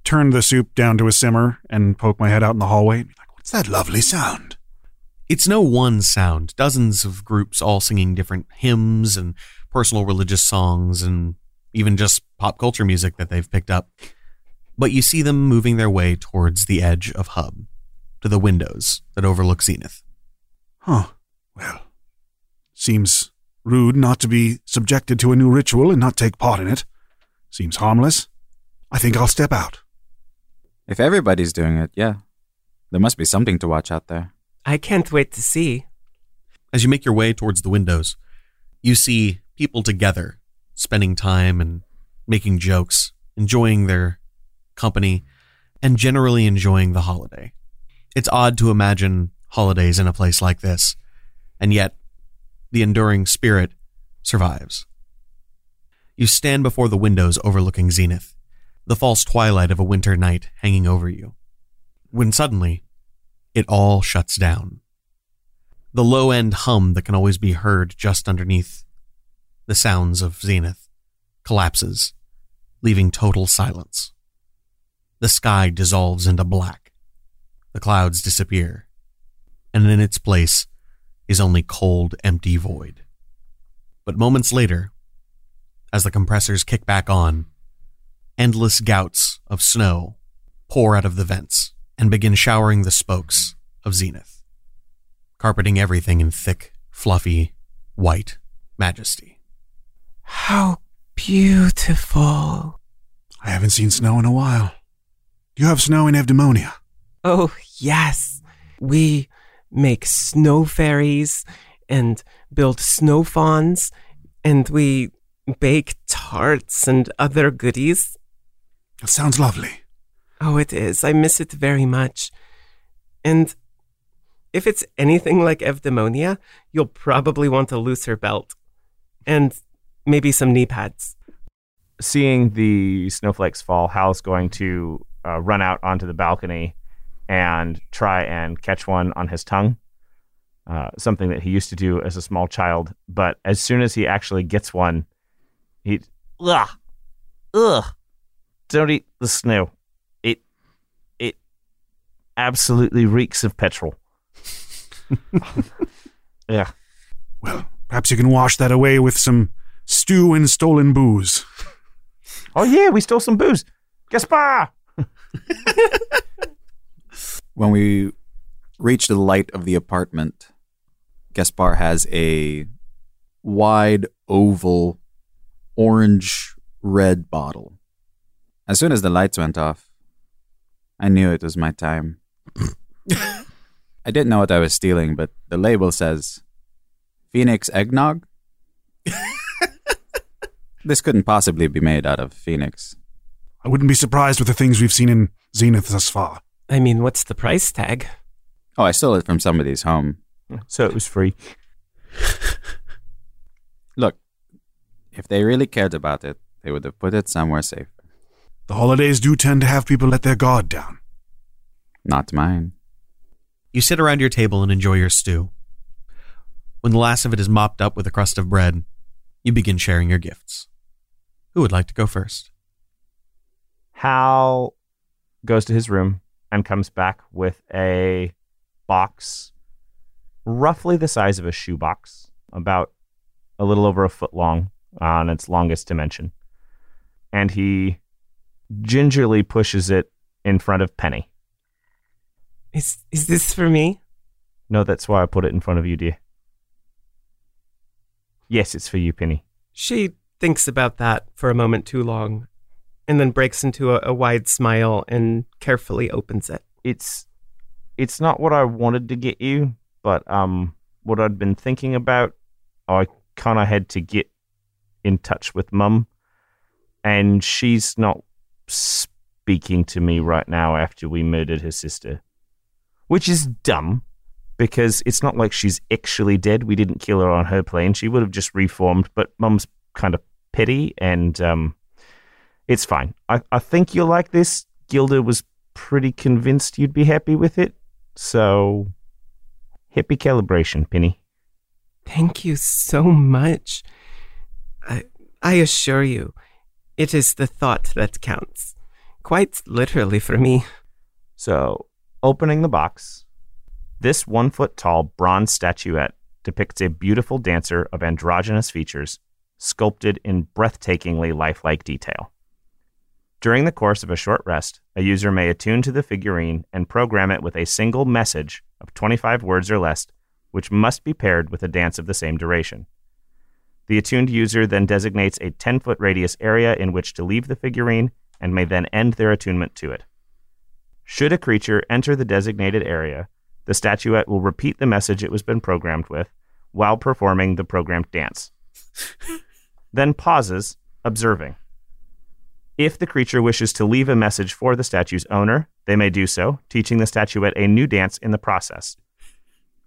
turn the soup down to a simmer and poke my head out in the hallway and be like, what's that lovely sound? It's no one sound. Dozens of groups all singing different hymns and personal religious songs and even just pop culture music that they've picked up. But you see them moving their way towards the edge of Hub, to the windows that overlook Zenith. Huh. Well, seems rude not to be subjected to a new ritual and not take part in it. Seems harmless. I think I'll step out. If everybody's doing it, yeah. There must be something to watch out there. I can't wait to see. As you make your way towards the windows, you see people together, spending time and making jokes, enjoying their company, and generally enjoying the holiday. It's odd to imagine holidays in a place like this, and yet the enduring spirit survives. You stand before the windows overlooking Zenith, the false twilight of a winter night hanging over you, when suddenly it all shuts down. The low-end hum that can always be heard just underneath the sounds of Zenith collapses, leaving total silence. The sky dissolves into black. The clouds disappear. And in its place is only cold, empty void. But moments later, as the compressors kick back on, endless gouts of snow pour out of the vents and begin showering the spokes of Zenith, carpeting everything in thick, fluffy, white majesty. How beautiful. I haven't seen snow in a while. Do you have snow in Eudaemonia? Oh, yes. We make snow fairies and build snow fawns, and we bake tarts and other goodies. That sounds lovely. Oh, it is. I miss it very much. And if it's anything like Eudaemonia, you'll probably want a looser belt. And maybe some knee pads. Seeing the snowflakes fall, Hal's going to run out onto the balcony and try and catch one on his tongue, something that he used to do as a small child. But as soon as he actually gets one, don't eat the snow. It absolutely reeks of petrol. Yeah. Well, perhaps you can wash that away with some stew and stolen booze. Oh yeah, we stole some booze. Gaspar! When we reach the light of the apartment, Gaspar has a wide oval orange-red bottle. As soon as the lights went off, I knew it was my time. I didn't know what I was stealing, but the label says Phoenix Eggnog? This couldn't possibly be made out of Phoenix. I wouldn't be surprised with the things we've seen in Zenith thus far. I mean, what's the price tag? Oh, I stole it from somebody's home. So it was free. Look, if they really cared about it, they would have put it somewhere safe. The holidays do tend to have people let their guard down. Not mine. You sit around your table and enjoy your stew. When the last of it is mopped up with a crust of bread, you begin sharing your gifts. Who would like to go first? Hal goes to his room and comes back with a box roughly the size of a shoebox, about a little over a foot long on its longest dimension. And he gingerly pushes it in front of Penny. Is this for me? No, that's why I put it in front of you, dear. Yes, it's for you, Penny. She thinks about that for a moment too long and then breaks into a wide smile and carefully opens it. It's not what I wanted to get you, but what I'd been thinking about, I kind of had to get in touch with Mum, and she's not speaking to me right now after we murdered her sister, which is dumb. Because it's not like she's actually dead. We didn't kill her on her plane. She would have just reformed. But Mum's kind of petty, and it's fine. I think you'll like this. Gilda was pretty convinced you'd be happy with it. So, happy calibration, Penny. Thank you so much. I assure you, it is the thought that counts. Quite literally for me. So, opening the box, this 1-foot-tall bronze statuette depicts a beautiful dancer of androgynous features, sculpted in breathtakingly lifelike detail. During the course of a short rest, a user may attune to the figurine and program it with a single message of 25 words or less, which must be paired with a dance of the same duration. The attuned user then designates a 10-foot radius area in which to leave the figurine and may then end their attunement to it. Should a creature enter the designated area, the statuette will repeat the message it was been programmed with while performing the programmed dance. Then pauses, observing. If the creature wishes to leave a message for the statue's owner, they may do so, teaching the statuette a new dance in the process.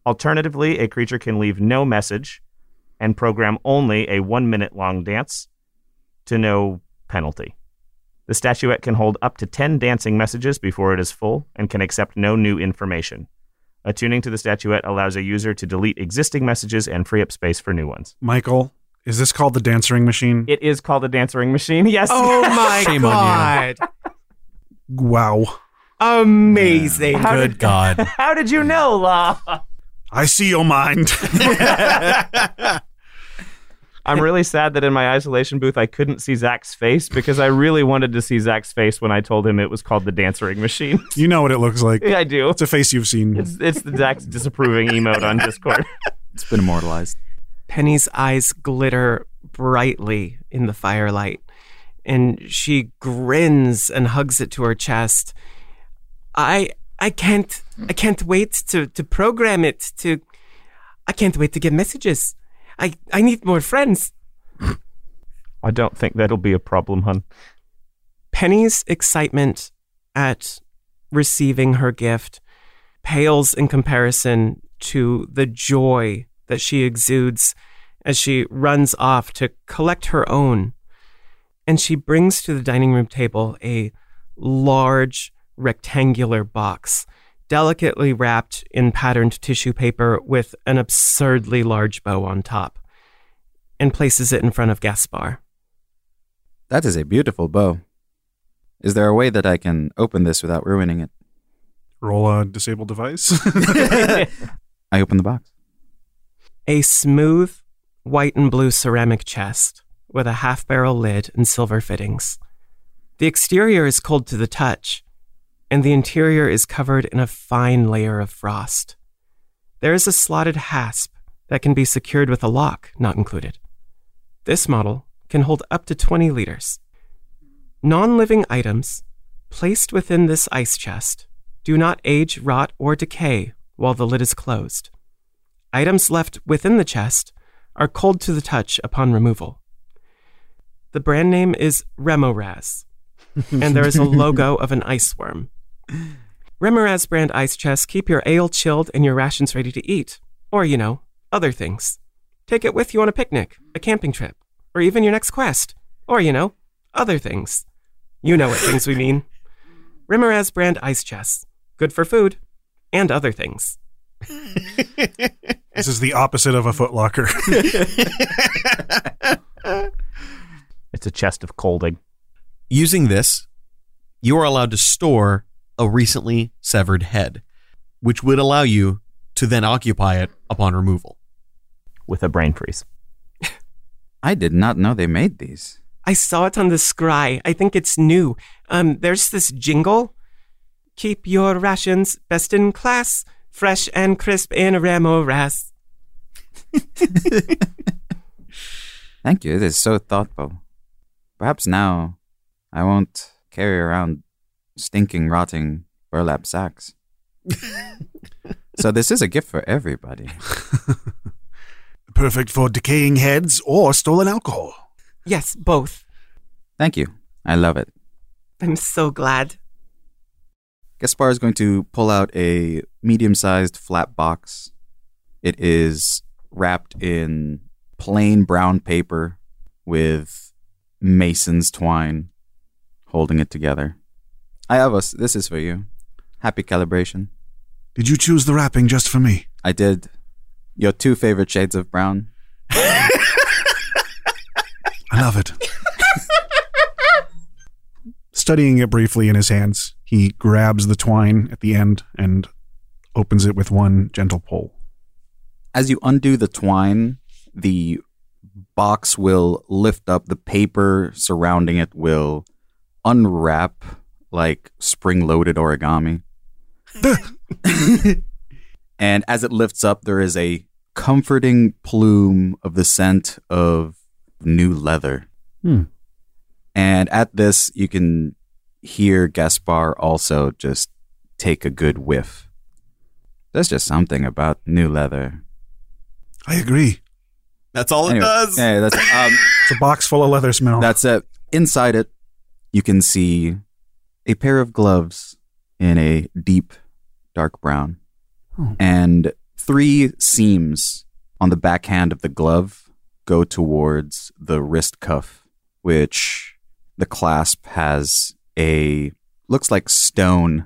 Alternatively, a creature can leave no message and program only a 1-minute-long dance to no penalty. The statuette can hold up to 10 dancing messages before it is full and can accept no new information. Attuning to the statuette allows a user to delete existing messages and free up space for new ones. Michael, is this called the Dancering Machine? It is called the Dancering Machine, yes. Oh my God. Wow. Amazing. Yeah. Good God. How did you know, Law? I see your mind. I'm really sad that in my isolation booth, I couldn't see Zach's face because I really wanted to see Zach's face when I told him it was called the Dancering Machine. You know what it looks like. Yeah, I do. It's a face you've seen. It's the Zach's disapproving emote on Discord. It's been immortalized. Penny's eyes glitter brightly in the firelight, and she grins and hugs it to her chest. I can't wait to program it. I can't wait to get messages. I need more friends. I don't think that'll be a problem, hun. Penny's excitement at receiving her gift pales in comparison to the joy that she exudes as she runs off to collect her own. And she brings to the dining room table a large rectangular box, delicately wrapped in patterned tissue paper with an absurdly large bow on top, and places it in front of Gaspar. That is a beautiful bow. Is there a way that I can open this without ruining it? Roll a disabled device. I open the box. A smooth, white and blue ceramic chest with a half-barrel lid and silver fittings. The exterior is cold to the touch, and the interior is covered in a fine layer of frost. There is a slotted hasp that can be secured with a lock not included. This model can hold up to 20 liters. Non-living items placed within this ice chest do not age, rot, or decay while the lid is closed. Items left within the chest are cold to the touch upon removal. The brand name is Remoraz, and there is a logo of an ice worm. Remoraz brand ice chests keep your ale chilled and your rations ready to eat, or, you know, other things. Take it with you on a picnic, a camping trip, or even your next quest, or, you know, other things. You know what things we mean. Remoraz brand ice chests, good for food and other things. This is the opposite of a Foot Locker. It's a chest of colding. Using this, you are allowed to store a recently severed head, which would allow you to then occupy it upon removal. With a brain freeze. I did not know they made these. I saw it on the Scry. I think it's new. There's this jingle. Keep your rations best in class. Fresh and crisp in Remoraz. Thank you. It is so thoughtful. Perhaps now I won't carry around stinking, rotting burlap sacks. So this is a gift for everybody. Perfect for decaying heads or stolen alcohol. Yes, both. Thank you. I love it. I'm so glad. Gaspar is going to pull out a medium-sized flat box. It is wrapped in plain brown paper with mason's twine holding it together. Ayavos, this is for you. Happy calibration. Did you choose the wrapping just for me? I did. Your two favorite shades of brown. I love it. Studying it briefly in his hands, he grabs the twine at the end and opens it with one gentle pull. As you undo the twine, the box will lift up, the paper surrounding it will unwrap like spring-loaded origami. And as it lifts up, there is a comforting plume of the scent of new leather. Hmm. And at this, you can hear Gaspar also just take a good whiff. There's just something about new leather. I agree. That's all it does. Yeah, that's, it's a box full of leather smell. That's it. Inside it, you can see a pair of gloves in a deep dark brown. Oh. And three seams on the backhand of the glove go towards the wrist cuff, which the clasp has a, looks like stone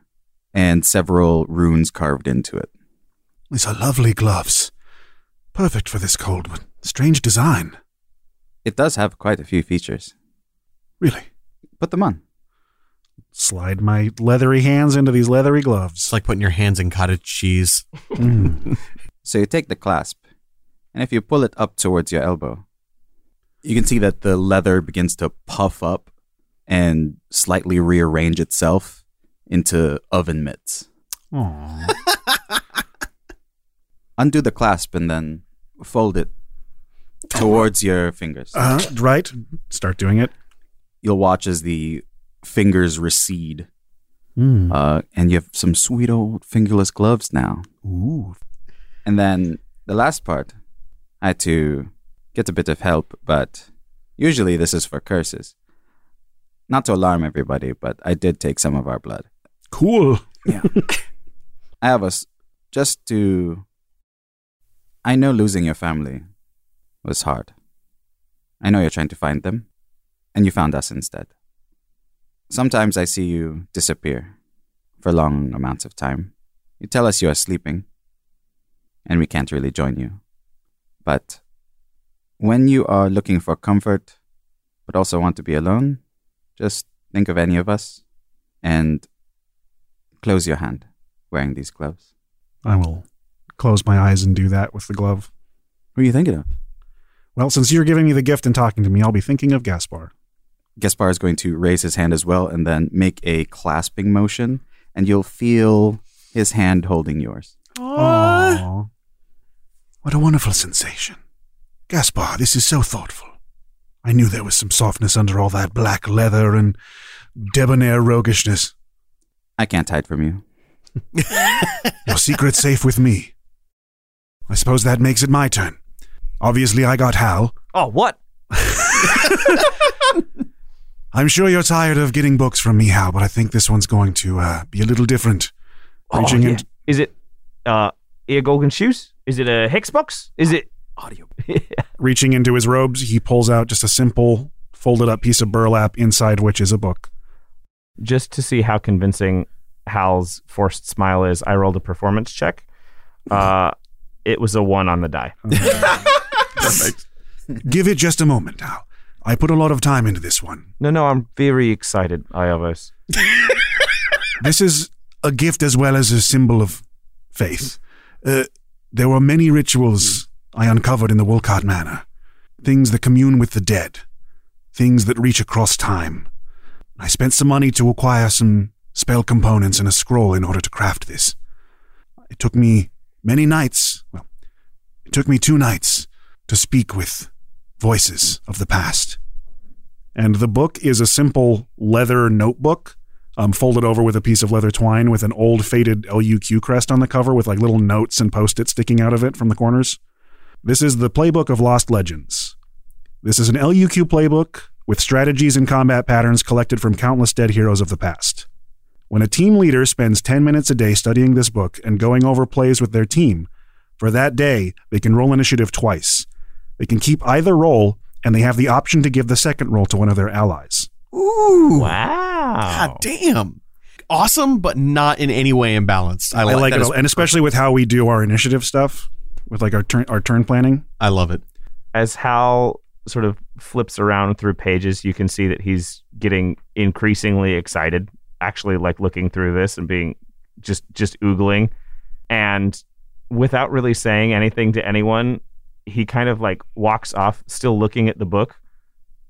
and several runes carved into it. These are lovely gloves. Perfect for this cold one. Strange design. It does have quite a few features. Really? Put them on. Slide my leathery hands into these leathery gloves. It's like putting your hands in cottage cheese. Mm. So you take the clasp, and if you pull it up towards your elbow, you can see that the leather begins to puff up and slightly rearrange itself into oven mitts. Aww. Undo the clasp and then fold it towards your fingers. Right. Start doing it. You'll watch as the fingers recede. Mm. And you have some sweet old fingerless gloves now. Ooh. And then the last part, I had to get a bit of help, but usually this is for curses. Not to alarm everybody, but I did take some of our blood. Cool. Yeah. I have us just to... I know losing your family was hard. I know you're trying to find them, and you found us instead. Sometimes I see you disappear for long amounts of time. You tell us you are sleeping, and we can't really join you. But when you are looking for comfort, but also want to be alone, just think of any of us, and close your hand wearing these gloves. I will close my eyes and do that with the glove. What are you thinking of? Well, since you're giving me the gift and talking to me, I'll be thinking of Gaspar. Gaspar is going to raise his hand as well and then make a clasping motion, and you'll feel his hand holding yours. Aww. What a wonderful sensation. Gaspar, this is so thoughtful. I knew there was some softness under all that black leather and debonair roguishness. I can't hide from you. Your secret's safe with me. I suppose that makes it my turn. Obviously, I got Hal. Oh, what? I'm sure you're tired of getting books from me, Hal, but I think this one's going to be a little different. Reaching in. Is it ear Golgan shoes? Is it a hex box? Is it audio? Reaching into his robes, he pulls out just a simple folded up piece of burlap, inside which is a book. Just to see how convincing Hal's forced smile is, I rolled a performance check. It was a 1 on the die. Perfect. Give it just a moment now. I put a lot of time into this one. No, I'm very excited, Iavos. This is a gift as well as a symbol of faith. There were many rituals I uncovered in the Wolcott Manor. Things that commune with the dead. Things that reach across time. I spent some money to acquire some spell components and a scroll in order to craft this. It took me many nights. Well, it took me 2 nights to speak with voices of the past. And the book is a simple leather notebook folded over with a piece of leather twine with an old faded LUQ crest on the cover with like little notes and post-its sticking out of it from the corners. This is the playbook of Lost Legends. This is an LUQ playbook with strategies and combat patterns collected from countless dead heroes of the past. When a team leader spends 10 minutes a day studying this book and going over plays with their team, for that day, they can roll initiative twice. They can keep either roll, and they have the option to give the second roll to one of their allies. Ooh. Wow. God damn. Awesome, but not in any way imbalanced. I like it. And especially with how we do our initiative stuff, with like our turn planning. I love it. As Hal sort of flips around through pages, you can see that he's getting increasingly excited, actually like looking through this and being just oogling. And without really saying anything to anyone, he kind of like walks off, still looking at the book,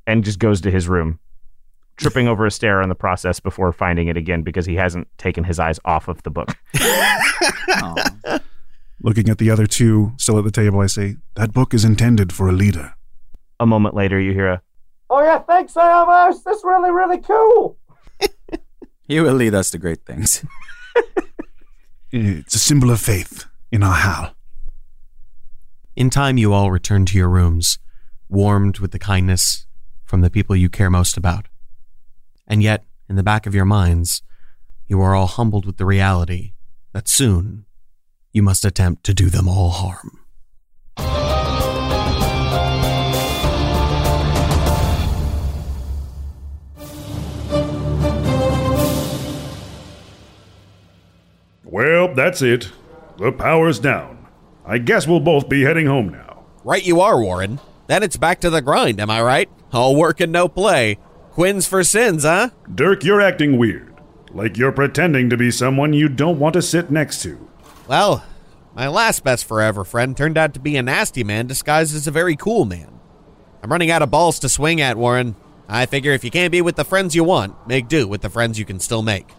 and just goes to his room, tripping over a stair in the process before finding it again because he hasn't taken his eyes off of the book. Oh. Looking at the other two still at the table, I say, that book is intended for a leader. A moment later, you hear a, oh yeah, thanks, Alvarez. That's really, really cool. He will lead us to great things. It's a symbol of faith in our Hal. In time, you all return to your rooms, warmed with the kindness from the people you care most about. And yet, in the back of your minds, you are all humbled with the reality that soon you must attempt to do them all harm. Well, that's it. The power's down. I guess we'll both be heading home now. Right you are, Warren. Then it's back to the grind, am I right? All work and no play. Quins for sins, huh? Dirk, you're acting weird. Like you're pretending to be someone you don't want to sit next to. Well, my last best forever friend turned out to be a nasty man disguised as a very cool man. I'm running out of balls to swing at, Warren. I figure if you can't be with the friends you want, make do with the friends you can still make.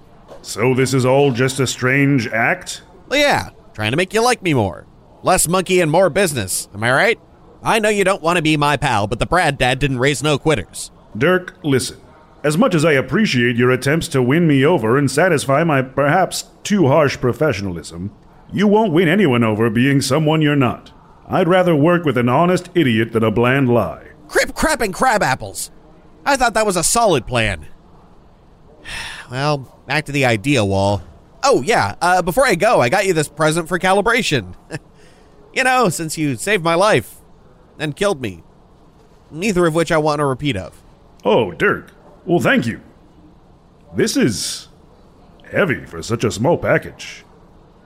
So this is all just a strange act? Well, yeah, trying to make you like me more. Less monkey and more business, am I right? I know you don't want to be my pal, but the Brad Dad didn't raise no quitters. Dirk, listen. As much as I appreciate your attempts to win me over and satisfy my perhaps too harsh professionalism, you won't win anyone over being someone you're not. I'd rather work with an honest idiot than a bland lie. Crip crap and crab apples. I thought that was a solid plan. Well, back to the idea wall. Oh, yeah, before I go, I got you this present for calibration. You know, since you saved my life and killed me. Neither of which I want a repeat of. Oh, Dirk. Well, thank you. This is heavy for such a small package.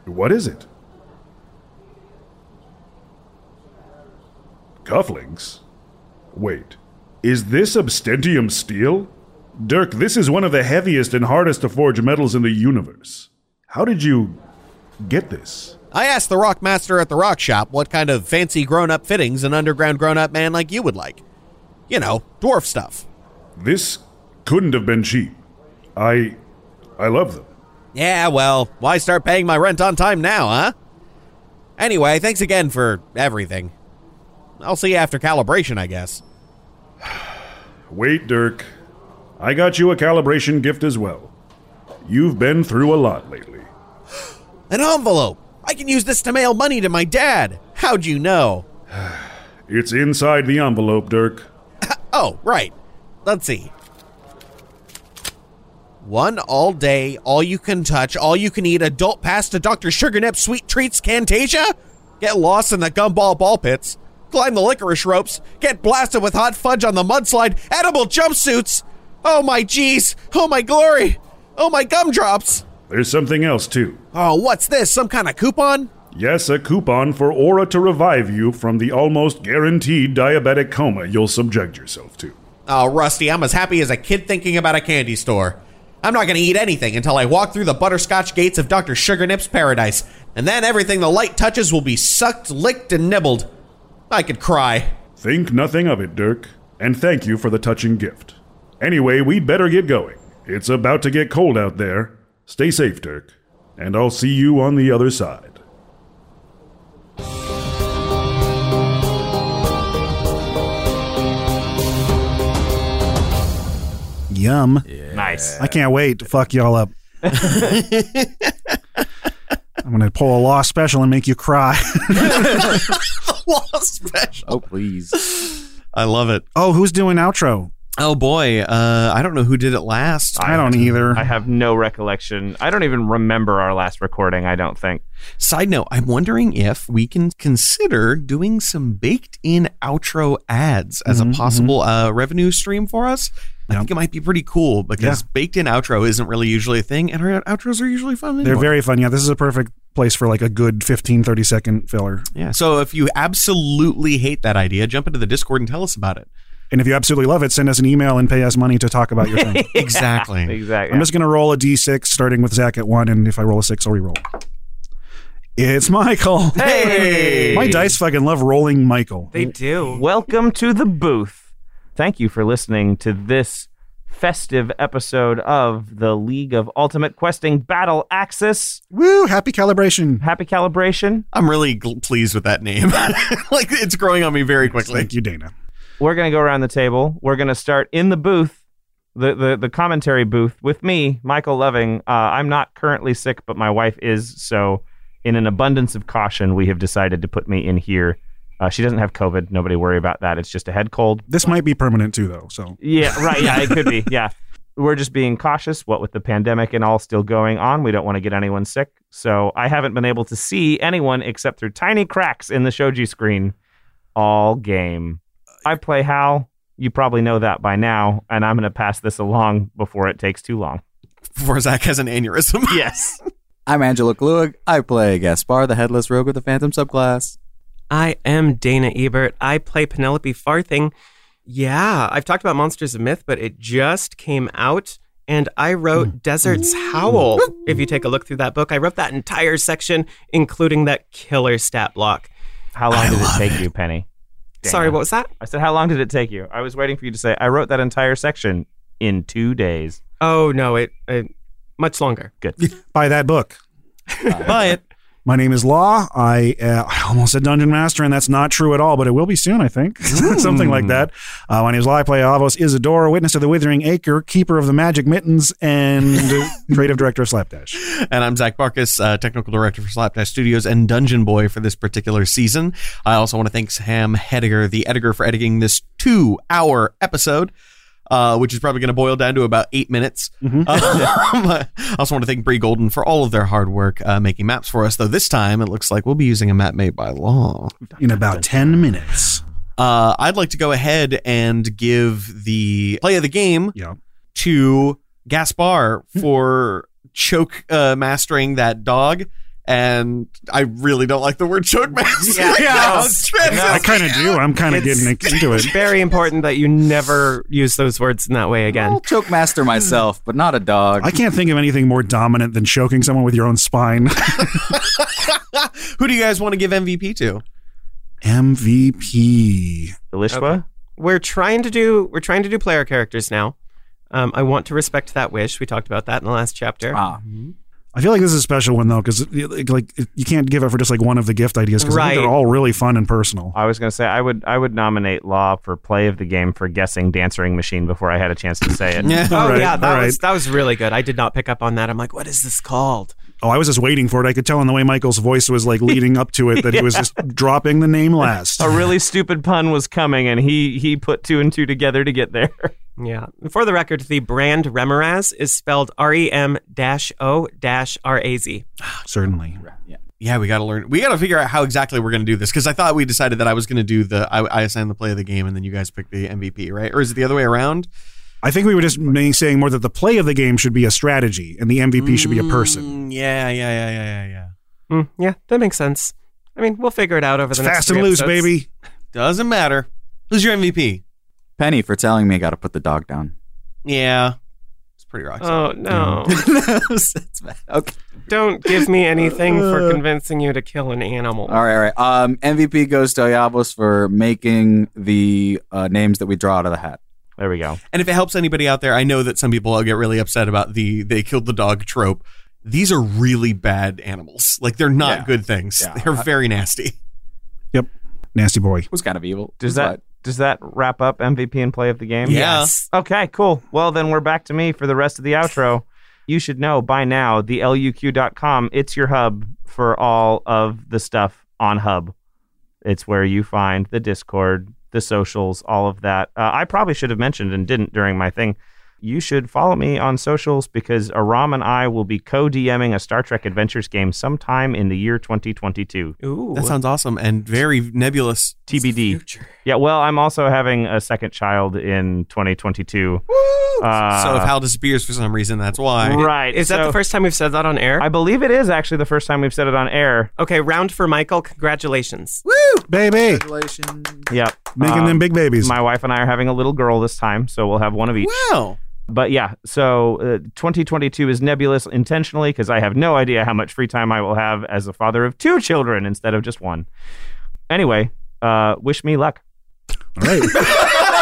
What is it? Cufflinks? Wait, is this obstentium steel? Dirk, this is one of the heaviest and hardest to forge metals in the universe. How did you get this? I asked the rock master at the rock shop what kind of fancy grown-up fittings an underground grown-up man like you would like. You know, dwarf stuff. This couldn't have been cheap. I love them. Yeah, well, why start paying my rent on time now, huh? Anyway, thanks again for everything. I'll see you after calibration, I guess. Wait, Dirk. I got you a calibration gift as well. You've been through a lot lately. An envelope! I can use this to mail money to my dad! How'd you know? It's inside the envelope, Dirk. Oh, right. Let's see. One all-day, all-you-can-touch, all-you-can-eat adult pass to Dr. Sugarnip Sweet Treats Camtasia? Get lost in the gumball ball pits. Climb the licorice ropes. Get blasted with hot fudge on the mudslide. Edible jumpsuits! Oh my geez! Oh my glory! Oh my gumdrops! There's something else too. Oh, what's this? Some kind of coupon? Yes, a coupon for Aura to revive you from the almost guaranteed diabetic coma you'll subject yourself to. Oh, Rusty, I'm as happy as a kid thinking about a candy store. I'm not going to eat anything until I walk through the butterscotch gates of Dr. Sugarnip's paradise, and then everything the light touches will be sucked, licked, and nibbled. I could cry. Think nothing of it, Dirk, and thank you for the touching gift. Anyway, we'd better get going. It's about to get cold out there. Stay safe, Dirk, and I'll see you on the other side. Yum. Yeah. Nice. I can't wait to fuck y'all up. I'm going to pull a Law special and make you cry. The Law special. Oh, please. I love it. Oh, who's doing outro? Oh boy, I don't know who did it last. I don't either. I have no recollection. I don't even remember our last recording, I don't think. Side note, I'm wondering if we can consider doing some baked-in outro ads as a possible revenue stream for us. I think it might be pretty cool because baked-in outro isn't really usually a thing, and our outros are usually fun. Anymore. They're very fun. Yeah, this is a perfect place for like a good 15-30 second filler. Yeah. So if you absolutely hate that idea, jump into the Discord and tell us about it. And if you absolutely love it, send us an email and pay us money to talk about your thing. Exactly. I'm just going to roll a D6 starting with Zach at 1. And if I roll a 6, I'll re-roll. It's Michael. Hey! My dice fucking love rolling Michael. They do. Welcome to the booth. Thank you for listening to this festive episode of the League of Ultimate Questing Battle Axis. Woo! Happy calibration. Happy calibration. I'm really pleased with that name. Like, it's growing on me very quickly. Thank you, Dana. We're going to go around the table. We're going to start in the booth, the commentary booth, with me, Michael Loving. I'm not currently sick, but my wife is, so in an abundance of caution, we have decided to put me in here. She doesn't have COVID. Nobody worry about that. It's just a head cold. This might be permanent too, though. So yeah, right. Yeah, it could be. Yeah. We're just being cautious. What with the pandemic and all still going on, we don't want to get anyone sick. So I haven't been able to see anyone except through tiny cracks in the shoji screen all game. I play Hal. You probably know that by now. And I'm going to pass this along before it takes too long. Before Zach has an aneurysm. Yes. I'm Angela Glug. I play Gaspar, the Headless Rogue with the Phantom subclass. I am Dana Ebert. I play Penelope Farthing. Yeah, I've talked about Monsters of Myth, but it just came out, and I wrote Desert's Howl. If you take a look through that book, I wrote that entire section, including that killer stat block. How long did it take you, Penny? Dana. Sorry, what was that? I said, how long did it take you? I was waiting for you to say, I wrote that entire section in 2 days. Oh, no, it much longer. Good. Buy that book. Buy it. My name is Law. I almost said Dungeon Master, and that's not true at all, but it will be soon, I think. Something like that. My name is Law. I play Avos Isadora, Witness of the Withering Acre, Keeper of the Magic Mittens, and Creative Director of Slapdash. And I'm Zach Barkus, Technical Director for Slapdash Studios and Dungeon Boy for this particular season. I also want to thank Sam Hediger, the editor, for editing this 2-hour episode. Which is probably going to boil down to about 8 minutes. Mm-hmm. I also want to thank Bree Golden for all of their hard work making maps for us, though this time it looks like we'll be using a map made by Law. In about 10 minutes. I'd like to go ahead and give the play of the game to Gaspar for choke mastering that dog. And I really don't like the word choke master. I kind of do. I'm kind of getting into it. It's very important that you never use those words in that way again. I'll choke master myself, but not a dog. I can't think of anything more dominant than choking someone with your own spine. Who do you guys want to give MVP to? MVP. Elishua? Okay. We're trying to do player characters now. I want to respect that wish. We talked about that in the last chapter. Ah. Mm-hmm. I feel like this is a special one, though, because like you can't give it for just like one of the gift ideas, because I think they're all really fun and personal. I was going to say, I would nominate Law for play of the game for guessing Dancering Machine before I had a chance to say it. That was really good. I did not pick up on that. I'm like, what is this called? Oh, I was just waiting for it. I could tell in the way Michael's voice was like leading up to it that he was just dropping the name last. A really stupid pun was coming, and he put two and two together to get there. Yeah. For the record, the brand Remoraz is spelled REM-O-RAZ. Certainly. Yeah, we got to learn. We got to figure out how exactly we're going to do this, because I thought we decided that I was going to do I assigned the play of the game and then you guys pick the MVP, right? Or is it the other way around? I think we were just saying more that the play of the game should be a strategy and the MVP should be a person. Yeah. Yeah, that makes sense. I mean, we'll figure it out over the next fast and loose, episodes. Baby. Doesn't matter. Who's your MVP? Penny for telling me I got to put the dog down. Yeah. It's pretty rock solid. Oh, no. That's bad. Okay. Don't give me anything for convincing you to kill an animal. All right. MVP goes to Ayabos for making the names that we draw out of the hat. There we go. And if it helps anybody out there, I know that some people get really upset about the they killed the dog trope. These are really bad animals. Like, they're not good things. Yeah. They're very nasty. Yep. Nasty boy. It was kind of evil. Does that wrap up MVP and play of the game? Yes. Okay, cool. Well, then we're back to me for the rest of the outro. You should know by now, the theluq.com, it's your hub for all of the stuff on Hub. It's where you find the Discord, the socials, all of that. I probably should have mentioned and didn't during my thing. you should follow me on socials because Aram and I will be co-DMing a Star Trek Adventures game sometime in the year 2022. Ooh, that sounds awesome and very nebulous. TBD. Yeah, well, I'm also having a second child in 2022. So if Hal disappears for some reason, that's why. Right. Is that the first time we've said that on air? I believe it is actually the first time we've said it on air. Okay, round for Michael. Congratulations. Woo! Baby! Congratulations. Yep. Making them big babies. My wife and I are having a little girl this time, so we'll have one of each. Wow. But yeah, so 2022 is nebulous intentionally because I have no idea how much free time I will have as a father of two children instead of just one. Anyway, wish me luck. All right.